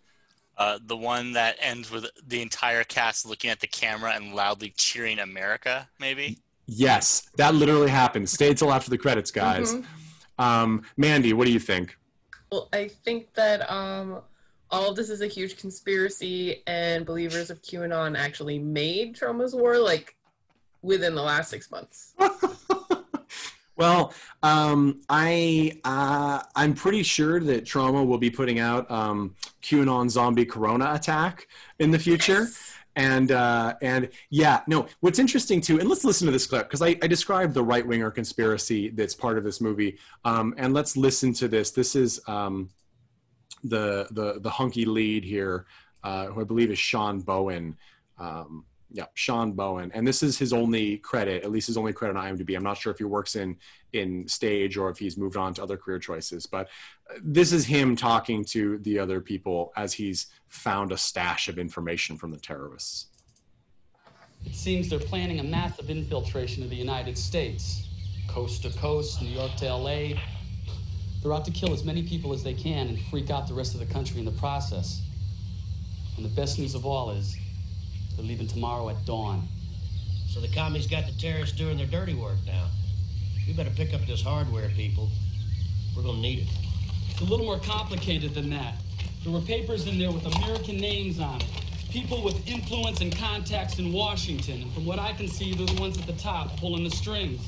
The one that ends with the entire cast looking at the camera and loudly cheering America, maybe? Yes, that literally happened. Stay till after the credits, guys. Mm-hmm. Mandy, what do you think? Well, I think that all of this is a huge conspiracy, and believers of QAnon actually made Troma's War, like, within the last 6 months. Well, I'm pretty sure that Troma will be putting out QAnon Zombie Corona Attack in the future. Yes. And yeah, no, what's interesting too, and let's listen to this clip, because I described the right-winger conspiracy that's part of this movie. And let's listen to this. This is the hunky lead here, who I believe is Sean Bowen. Yeah, Sean Bowen. And this is his only credit, at least his only credit on IMDb. I'm not sure if he works in stage or if he's moved on to other career choices. But this is him talking to the other people as he's found a stash of information from the terrorists. It seems they're planning a massive infiltration of the United States. Coast to coast, New York to LA. They're out to kill as many people as they can and freak out the rest of the country in the process. And the best news of all is they're leaving tomorrow at dawn. So the commies got the terrorists doing their dirty work now. We better pick up this hardware, people. We're gonna need it. It's a little more complicated than that. There were papers in there with American names on it. People with influence and contacts in Washington. And from what I can see, they're the ones at the top pulling the strings.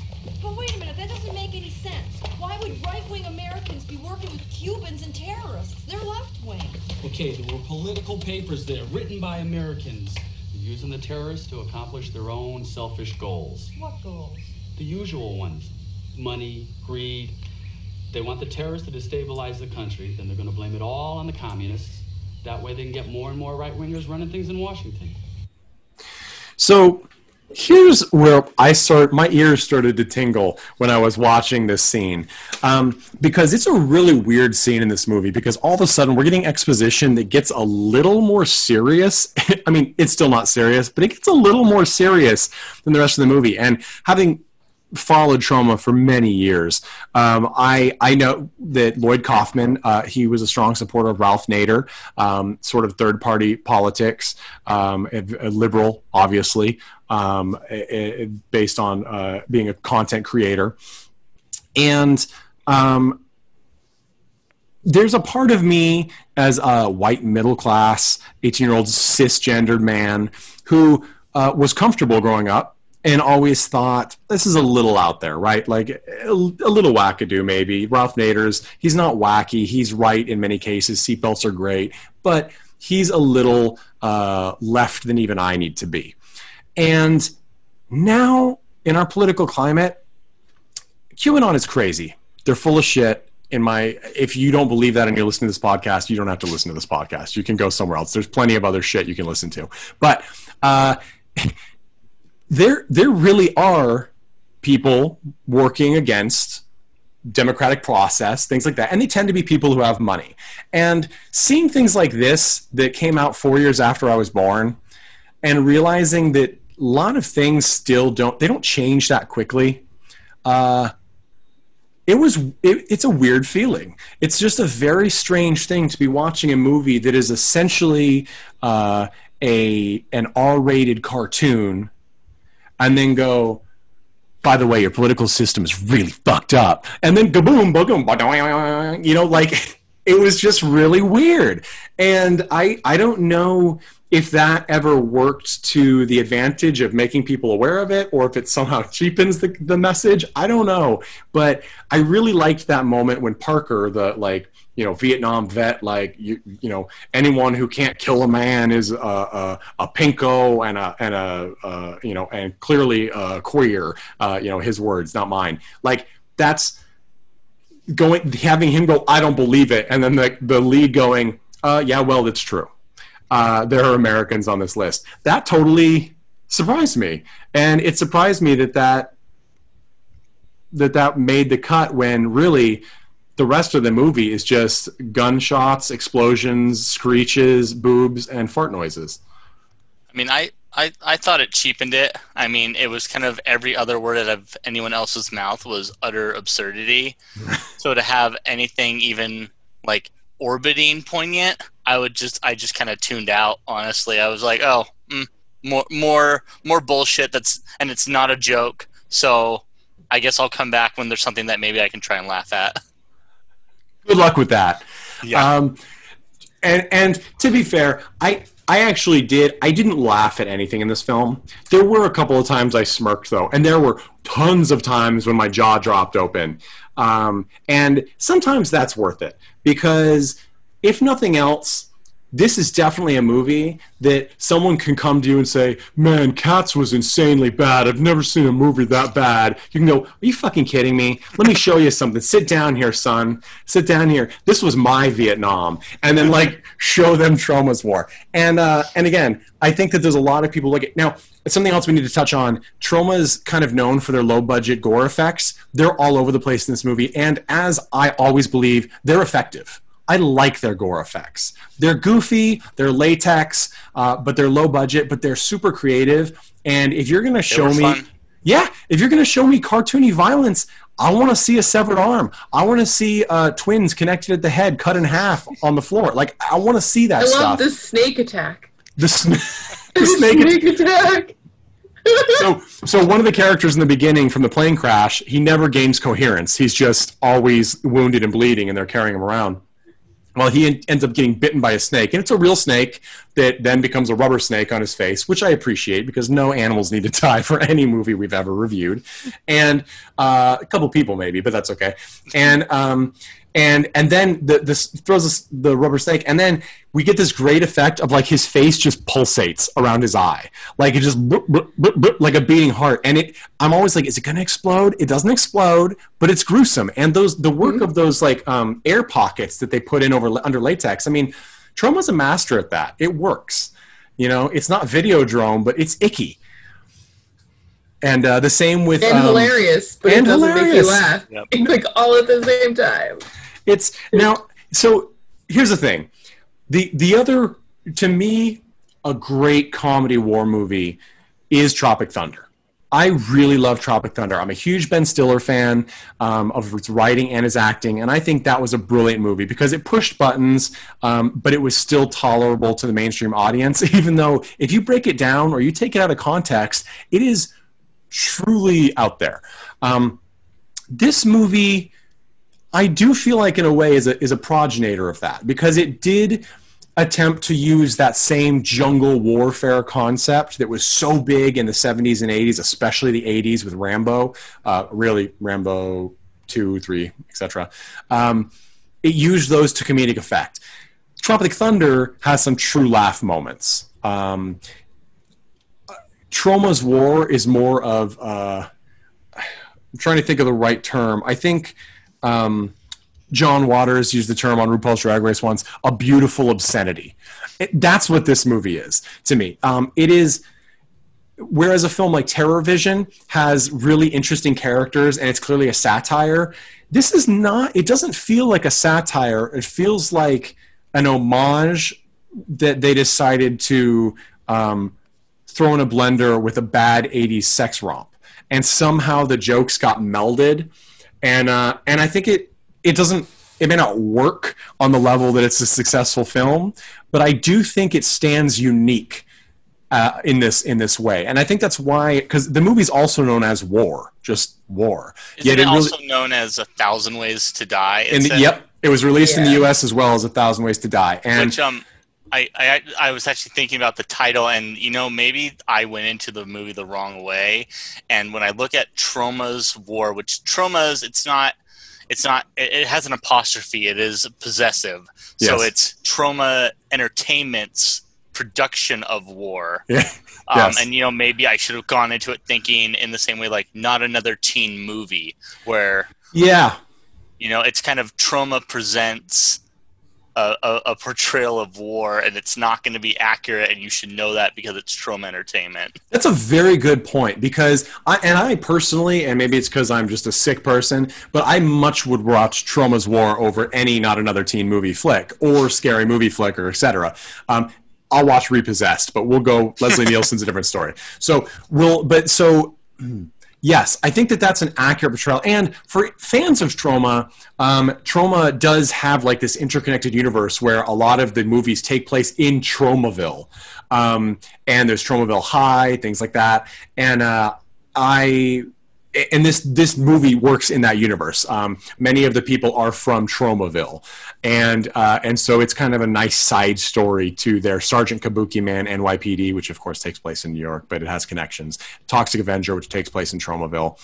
But wait a minute, that doesn't make any sense. Why would right-wing Americans be working with Cubans and terrorists? They're left-wing. Okay, there were political papers there written by Americans, using the terrorists to accomplish their own selfish goals. What goals? The usual ones. Money, greed. They want the terrorists to destabilize the country, then they're going to blame it all on the communists. That way they can get more and more right-wingers running things in Washington. So here's where my ears started to tingle when I was watching this scene. Because it's a really weird scene in this movie, because all of a sudden we're getting exposition that gets a little more serious. I mean, it's still not serious, but it gets a little more serious than the rest of the movie. And having followed Troma for many years, I know that Lloyd Kaufman, he was a strong supporter of Ralph Nader, sort of third-party politics, a liberal, obviously, based on being a content creator. And there's a part of me as a white middle-class 18-year-old cisgendered man who was comfortable growing up and always thought, this is a little out there, right? Like a little wackadoo maybe. Ralph Nader's, he's not wacky. He's right in many cases. Seatbelts are great. But he's a little left than even I need to be. And now in our political climate, QAnon is crazy. They're full of shit. If you don't believe that and you're listening to this podcast, you don't have to listen to this podcast. You can go somewhere else. There's plenty of other shit you can listen to. But there really are people working against democratic process, things like that. And they tend to be people who have money. And seeing things like this that came out 4 years after I was born and realizing that a lot of things still don't change that quickly. It's a weird feeling. It's just a very strange thing to be watching a movie that is essentially an R-rated cartoon and then go, by the way, your political system is really fucked up. And then kaboom, boom, you know, like it was just really weird. And I don't know if that ever worked to the advantage of making people aware of it, or if it somehow cheapens the message, I don't know. But I really liked that moment when Parker, the Vietnam vet, you know, anyone who can't kill a man is a pinko and you know, and clearly a queer, you know, his words, not mine. Like that's having him go, I don't believe it. And then the lead going, yeah, well, it's true. There are Americans on this list. That totally surprised me. And it surprised me that made the cut when really the rest of the movie is just gunshots, explosions, screeches, boobs, and fart noises. I mean, I thought it cheapened it. I mean, it was kind of every other word out of anyone else's mouth was utter absurdity. So to have anything even like orbiting poignant, I just kind of tuned out, honestly. I was like, oh, more bullshit and it's not a joke, so I guess I'll come back when there's something that maybe I can try and laugh at. Good luck with that. Yeah. And to be fair, I actually didn't laugh at anything in this film. There were a couple of times I smirked, though, and there were tons of times when my jaw dropped open. And sometimes that's worth it, because if nothing else, this is definitely a movie that someone can come to you and say, man, Cats was insanely bad. I've never seen a movie that bad. You can go, are you fucking kidding me? Let me show you something. Sit down here, son. Sit down here. This was my Vietnam. And then, show them Troma's War. And again, I think that there's a lot of people like it. Now, something else we need to touch on, Troma is kind of known for their low-budget gore effects. They're all over the place in this movie. And as I always believe, they're effective. I like their gore effects. They're goofy, they're latex, but they're low budget, but they're super creative. And if you're going to show me, if you're going to show me cartoony violence, I want to see a severed arm. I want to see twins connected at the head, cut in half on the floor. Like I want to see that stuff. I love the snake attack. The snake attack. So one of the characters in the beginning from the plane crash, he never gains coherence. He's just always wounded and bleeding, and they're carrying him around. Well, he ends up getting bitten by a snake, and it's a real snake that then becomes a rubber snake on his face, which I appreciate because no animals need to die for any movie we've ever reviewed, and a couple people maybe, but that's okay. And then this throws the rubber snake, and then we get this great effect of like his face just pulsates around his eye, like it just like a beating heart. And I'm always like, is it going to explode? It doesn't explode, but it's gruesome. And the work of those air pockets that they put in under latex. I mean, Troma's a master at that. It works, you know. It's not Videodrome, but it's icky. And the same with hilarious, but it doesn't make you laugh. Yep. Like all at the same time. It's now. So here's the thing: the other, to me, a great comedy war movie is Tropic Thunder. I really love Tropic Thunder. I'm a huge Ben Stiller fan of his writing and his acting, and I think that was a brilliant movie because it pushed buttons, but it was still tolerable to the mainstream audience. Even though if you break it down or you take it out of context, it is truly out there. This movie, I do feel like, in a way, is a progenitor of that, because it did attempt to use that same jungle warfare concept that was so big in the 70s and 80s, especially the 80s with Rambo, really Rambo 2, 3, etc. It used those to comedic effect. Tropic Thunder has some true laugh moments. Troma's War is more of... I'm trying to think of the right term. I think... John Waters used the term on RuPaul's Drag Race once, a beautiful obscenity. That's what this movie is to me. It is, whereas a film like Terror Vision has really interesting characters and it's clearly a satire, this is not, it doesn't feel like a satire. It feels like an homage that they decided to throw in a blender with a bad 80s sex romp. And somehow the jokes got melded. And I think it doesn't, it may not work on the level that it's a successful film, but I do think it stands unique in this way. And I think that's why, because the movie's also known as War, just War. Yet it also really, known as A Thousand Ways to Die? Yep, it was released in the U.S. as well as A Thousand Ways to Die. And, which I was actually thinking about the title, and maybe I went into the movie the wrong way. And when I look at Troma's War, which Troma's, it's not. It has an apostrophe. It is possessive. Yes. So it's Troma Entertainment's production of War. Yeah. Yes. And maybe I should have gone into it thinking in the same way, like Not Another Teen Movie, where it's kind of Troma presents a portrayal of war, and it's not going to be accurate, and you should know that because it's Troma Entertainment. That's a very good point, because I personally, and maybe it's because I'm just a sick person, but I much would watch Troma's War over any Not Another Teen Movie flick or Scary Movie flick or etc. I'll watch Repossessed, but we'll go Leslie Nielsen's a different story. Yes, I think that's an accurate portrayal. And for fans of Troma, Troma does have like this interconnected universe where a lot of the movies take place in Tromaville. And there's Tromaville High, things like that. And this movie works in that universe. Many of the people are from Tromaville. And so it's kind of a nice side story to their Sergeant Kabuki Man NYPD, which of course takes place in New York, but it has connections. Toxic Avenger, which takes place in Tromaville.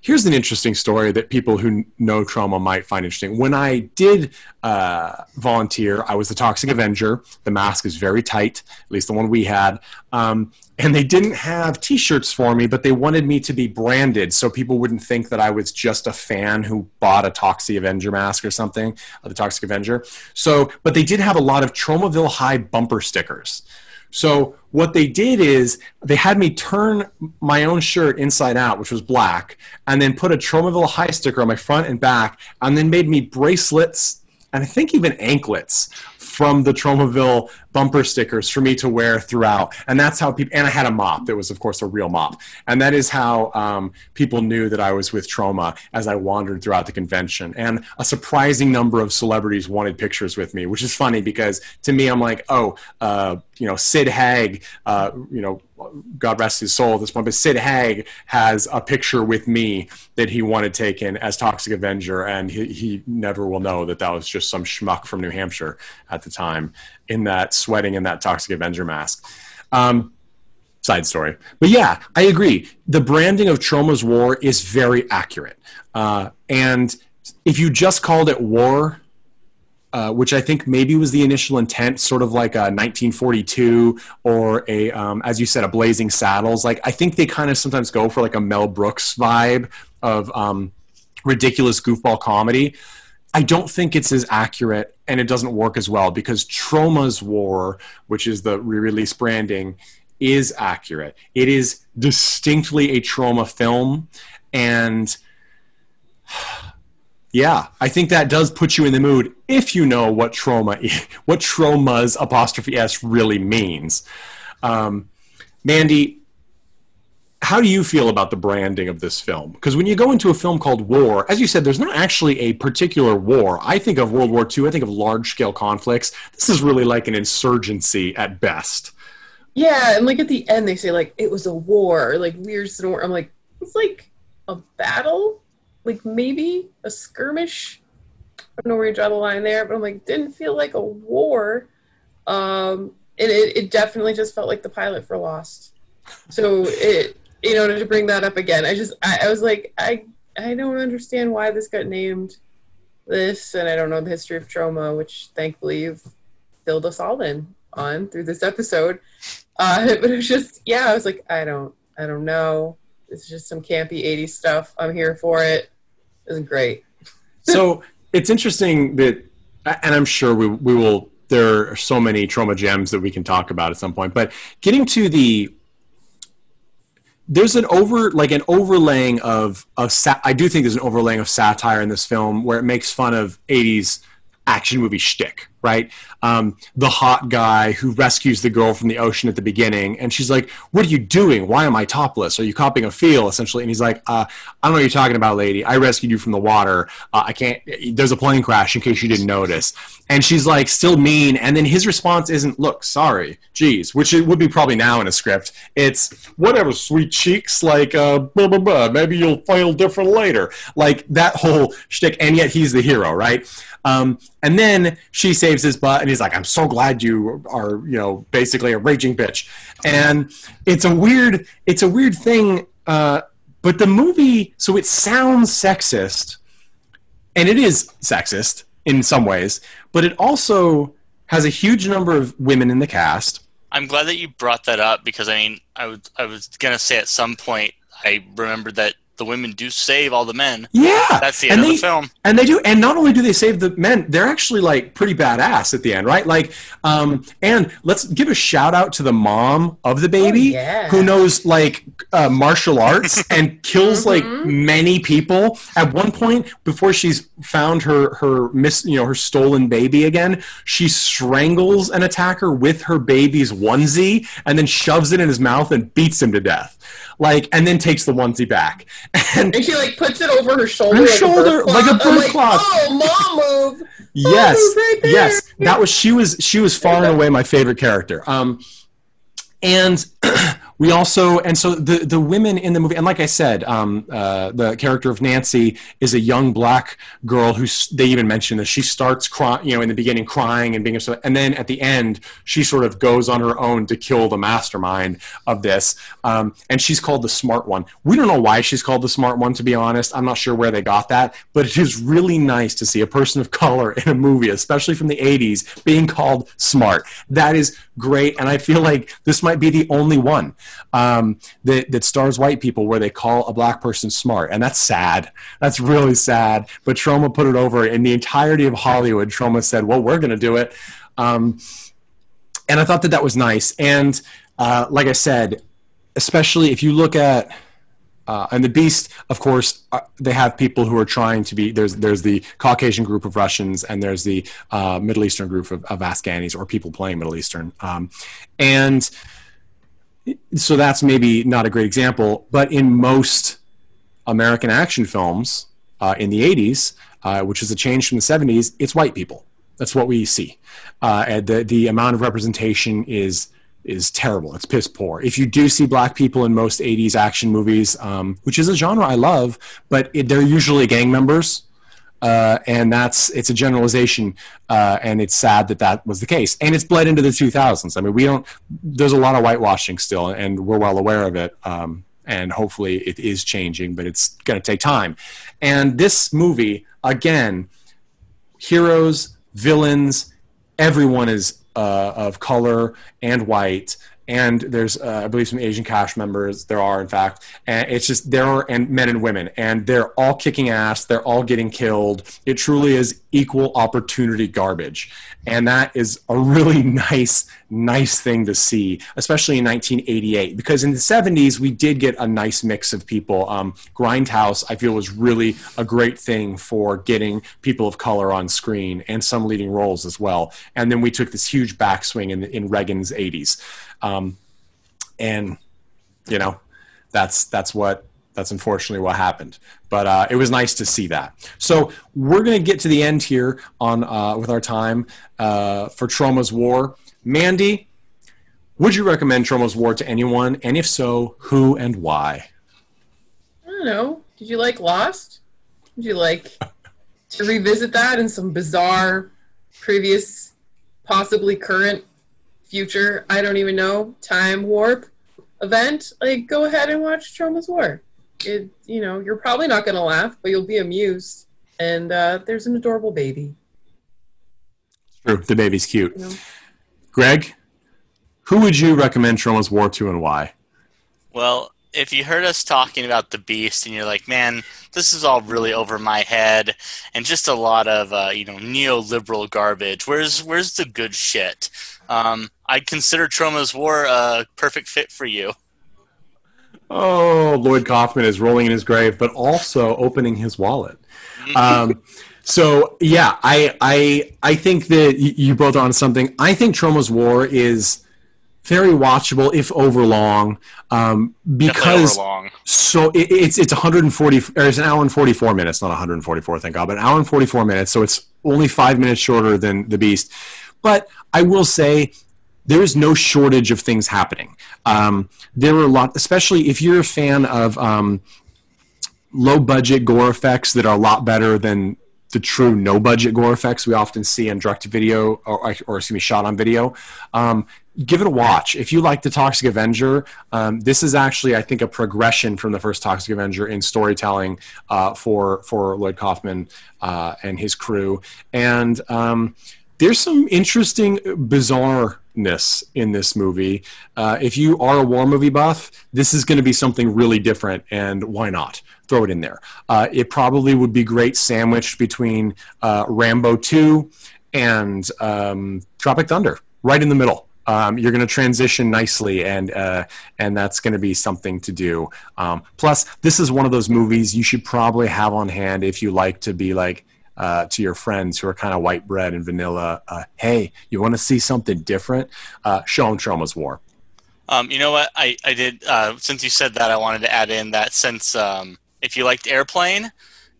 Here's an interesting story that people who know Troma might find interesting. When I did volunteer, I was the Toxic Avenger. The mask is very tight, at least the one we had. And they didn't have T-shirts for me, but they wanted me to be branded so people wouldn't think that I was just a fan who bought a Toxic Avenger mask or something, the Toxic Avenger. So, but they did have a lot of Tromaville High bumper stickers. So what they did is they had me turn my own shirt inside out, which was black, and then put a Tromaville High sticker on my front and back, and then made me bracelets and I think even anklets from the Tromaville bumper stickers for me to wear throughout. And that's how people, and I had a mop that was, of course, a real mop. And that is how people knew that I was with Troma as I wandered throughout the convention. And a surprising number of celebrities wanted pictures with me, which is funny because to me, I'm like, Sid Haig, God rest his soul at this point, but Sid Haig has a picture with me that he wanted taken as Toxic Avenger, and he never will know that was just some schmuck from New Hampshire at the time in that sweating in that Toxic Avenger mask. Side story. But yeah, I agree. The branding of Troma's War is very accurate. And if you just called it War... which I think maybe was the initial intent, sort of like a 1942 or a, as you said, a Blazing Saddles. Like, I think they kind of sometimes go for like a Mel Brooks vibe of ridiculous goofball comedy. I don't think it's as accurate, and it doesn't work as well because Troma's War, which is the re-release branding, is accurate. It is distinctly a Troma film, and... yeah, I think that does put you in the mood if you know what Troma is, what Troma's apostrophe S really means. Mandy, how do you feel about the branding of this film? Because when you go into a film called War, as you said, there's not actually a particular war. I think of World War II. I think of large-scale conflicts. This is really like an insurgency at best. Yeah, and like at the end they say like it was a war, like weird snort. I'm like, it's like a battle? like maybe a skirmish. I don't know where you draw the line there, but I'm like, didn't feel like a war. It definitely just felt like the pilot for Lost. So it, you know, to bring that up again, I was like, I don't understand why this got named this, and I don't know the history of Troma, which thankfully you've filled us all in on through this episode. But it was just, yeah, I was like, I don't know. It's just some campy 80s stuff. I'm here for it. It was great. So it's interesting that, and I'm sure we will, there are so many Troma gems that we can talk about at some point, but getting to the, there's an overlaying I do think there's an overlaying of satire in this film where it makes fun of 80s action movie shtick, right? The hot guy who rescues the girl from the ocean at the beginning, and she's like, what are you doing? Why am I topless? Are you copying a feel, essentially? And he's like, I don't know what you're talking about, lady. I rescued you from the water. I can't, there's a plane crash in case you didn't notice. And she's like, still mean. And then his response isn't, look, sorry, geez, which it would be probably now in a script. It's whatever, sweet cheeks, like, blah, blah, blah, maybe you'll feel different later. Like that whole shtick, and yet he's the hero, right? And then she saves his butt, and he's like, I'm so glad you are, you know, basically a raging bitch. And it's a weird thing. But the movie, so it sounds sexist, and it is sexist in some ways, but it also has a huge number of women in the cast. I'm glad that you brought that up, because I mean, I was going to say at some point, I remembered that the women do save all the men. Yeah. That's the end of the film. And they do. And not only do they save the men, they're actually like pretty badass at the end, right? Like, and let's give a shout out to the mom of the baby who knows like martial arts and kills like many people. At one point, before she's found her stolen baby again, she strangles an attacker with her baby's onesie and then shoves it in his mouth and beats him to death. Like, and then takes the onesie back. And she like puts it over her shoulder. Her shoulder, like a bird cloth. Oh, mom move! Yes, mom move right there. Yes. That was she was far and away my favorite character. And we also, and so the women in the movie, and like I said, the character of Nancy is a young black girl who they even mentioned that she starts crying, you know, in the beginning crying and being upset, and then at the end she sort of goes on her own to kill the mastermind of this. And she's called the smart one. We don't know why she's called the smart one, to be honest. I'm not sure where they got that, but it is really nice to see a person of color in a movie, especially from the 80s, being called smart. That is great, and I feel like this might be the only one that stars white people where they call a black person smart, and that's sad. That's really sad. But Troma put it over in the entirety of Hollywood. Troma said, well, we're going to do it. And I thought that was nice. And like I said, especially if you look at and the Beast, of course, they have people who are trying to be, there's the Caucasian group of Russians, and there's the Middle Eastern group of Afghanis, or people playing Middle Eastern. And so that's maybe not a great example, but in most American action films in the 80s, which is a change from the 70s, it's white people. That's what we see. And the amount of representation is terrible. It's piss poor. If you do see black people in most 80s action movies, which is a genre I love, but they're usually gang members. And it's a generalization, and it's sad that was the case. And it's bled into the 2000s. I mean, there's a lot of whitewashing still, and we're well aware of it. And hopefully it is changing, but it's going to take time. And this movie, again, heroes, villains, everyone is of color and white. And there's, I believe, some Asian cast members. There are, in fact. And it's just and men and women. And they're all kicking ass. They're all getting killed. It truly is equal opportunity garbage. And that is a really nice thing to see, especially in 1988. Because in the 70s, we did get a nice mix of people. Grindhouse, I feel, was really a great thing for getting people of color on screen and some leading roles as well. And then we took this huge backswing in Reagan's 80s. And you know, that's unfortunately what happened, but it was nice to see that. So we're going to get to the end here on, with our time, for Troma's War. Mandy, would you recommend Troma's War to anyone? And if so, who and why? I don't know. Did you like Lost? Would you like to revisit that in some bizarre, previous, possibly current, future, I don't even know, time warp event? Like, go ahead and watch Troma's War. It, you know, you're probably not going to laugh, but you'll be amused. And there's an adorable baby. It's true. The baby's cute. You know? Greg, who would you recommend Troma's War to and why? Well, if you heard us talking about The Beast and you're like, man, this is all really over my head and just a lot of, you know, neoliberal garbage. Where's the good shit? I'd consider Troma's War a perfect fit for you. Oh, Lloyd Kaufman is rolling in his grave, but also opening his wallet. So, yeah, I think that you both are on something. I think Troma's War is very watchable, if overlong, because overlong. So it's 140, or it's an hour and 44 minutes, not 144, thank God, but an hour and 44 minutes. So it's only 5 minutes shorter than The Beast. But I will say there is no shortage of things happening. There are a lot, especially if you're a fan of low-budget gore effects that are a lot better than the true no-budget gore effects we often see in direct-to-video, or excuse me, shot-on-video. Give it a watch. If you like the Toxic Avenger, this is actually, I think, a progression from the first Toxic Avenger in storytelling for Lloyd Kaufman and his crew. And there's some interesting bizarreness in this movie. If you are a war movie buff, this is going to be something really different, and why not? Throw it in there. It probably would be great sandwiched between Rambo 2 and Tropic Thunder, right in the middle. You're going to transition nicely, and that's going to be something to do. Plus, this is one of those movies you should probably have on hand if you like to be like to your friends who are kind of white bread and vanilla. Hey, you want to see something different? Show them Troma's War. You know what? I did. Since you said that, I wanted to add in that since if you liked Airplane,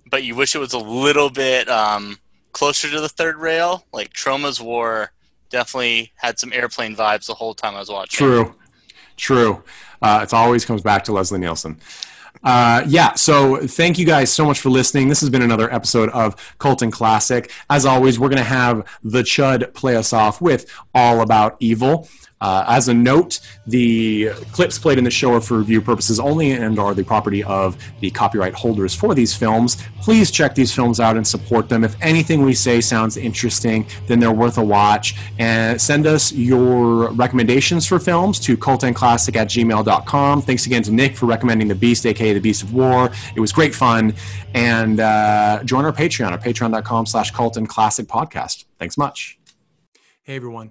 but you wish it was a little bit closer to the third rail, like Troma's War definitely had some Airplane vibes the whole time I was watching. True. It always comes back to Leslie Nielsen. Yeah, so thank you guys so much for listening. This has been another episode of Cult and Classic. As always, we're going to have the Chud play us off with All About Evil. As a note, the clips played in the show are for review purposes only and are the property of the copyright holders for these films. Please check these films out and support them. If anything we say sounds interesting, then they're worth a watch. And send us your recommendations for films to cultandclassic@gmail.com. Thanks again to Nick for recommending The Beast, a.k.a. The Beast of War. It was great fun. And join our Patreon at patreon.com/cultandclassicpodcast. Thanks much. Hey, everyone.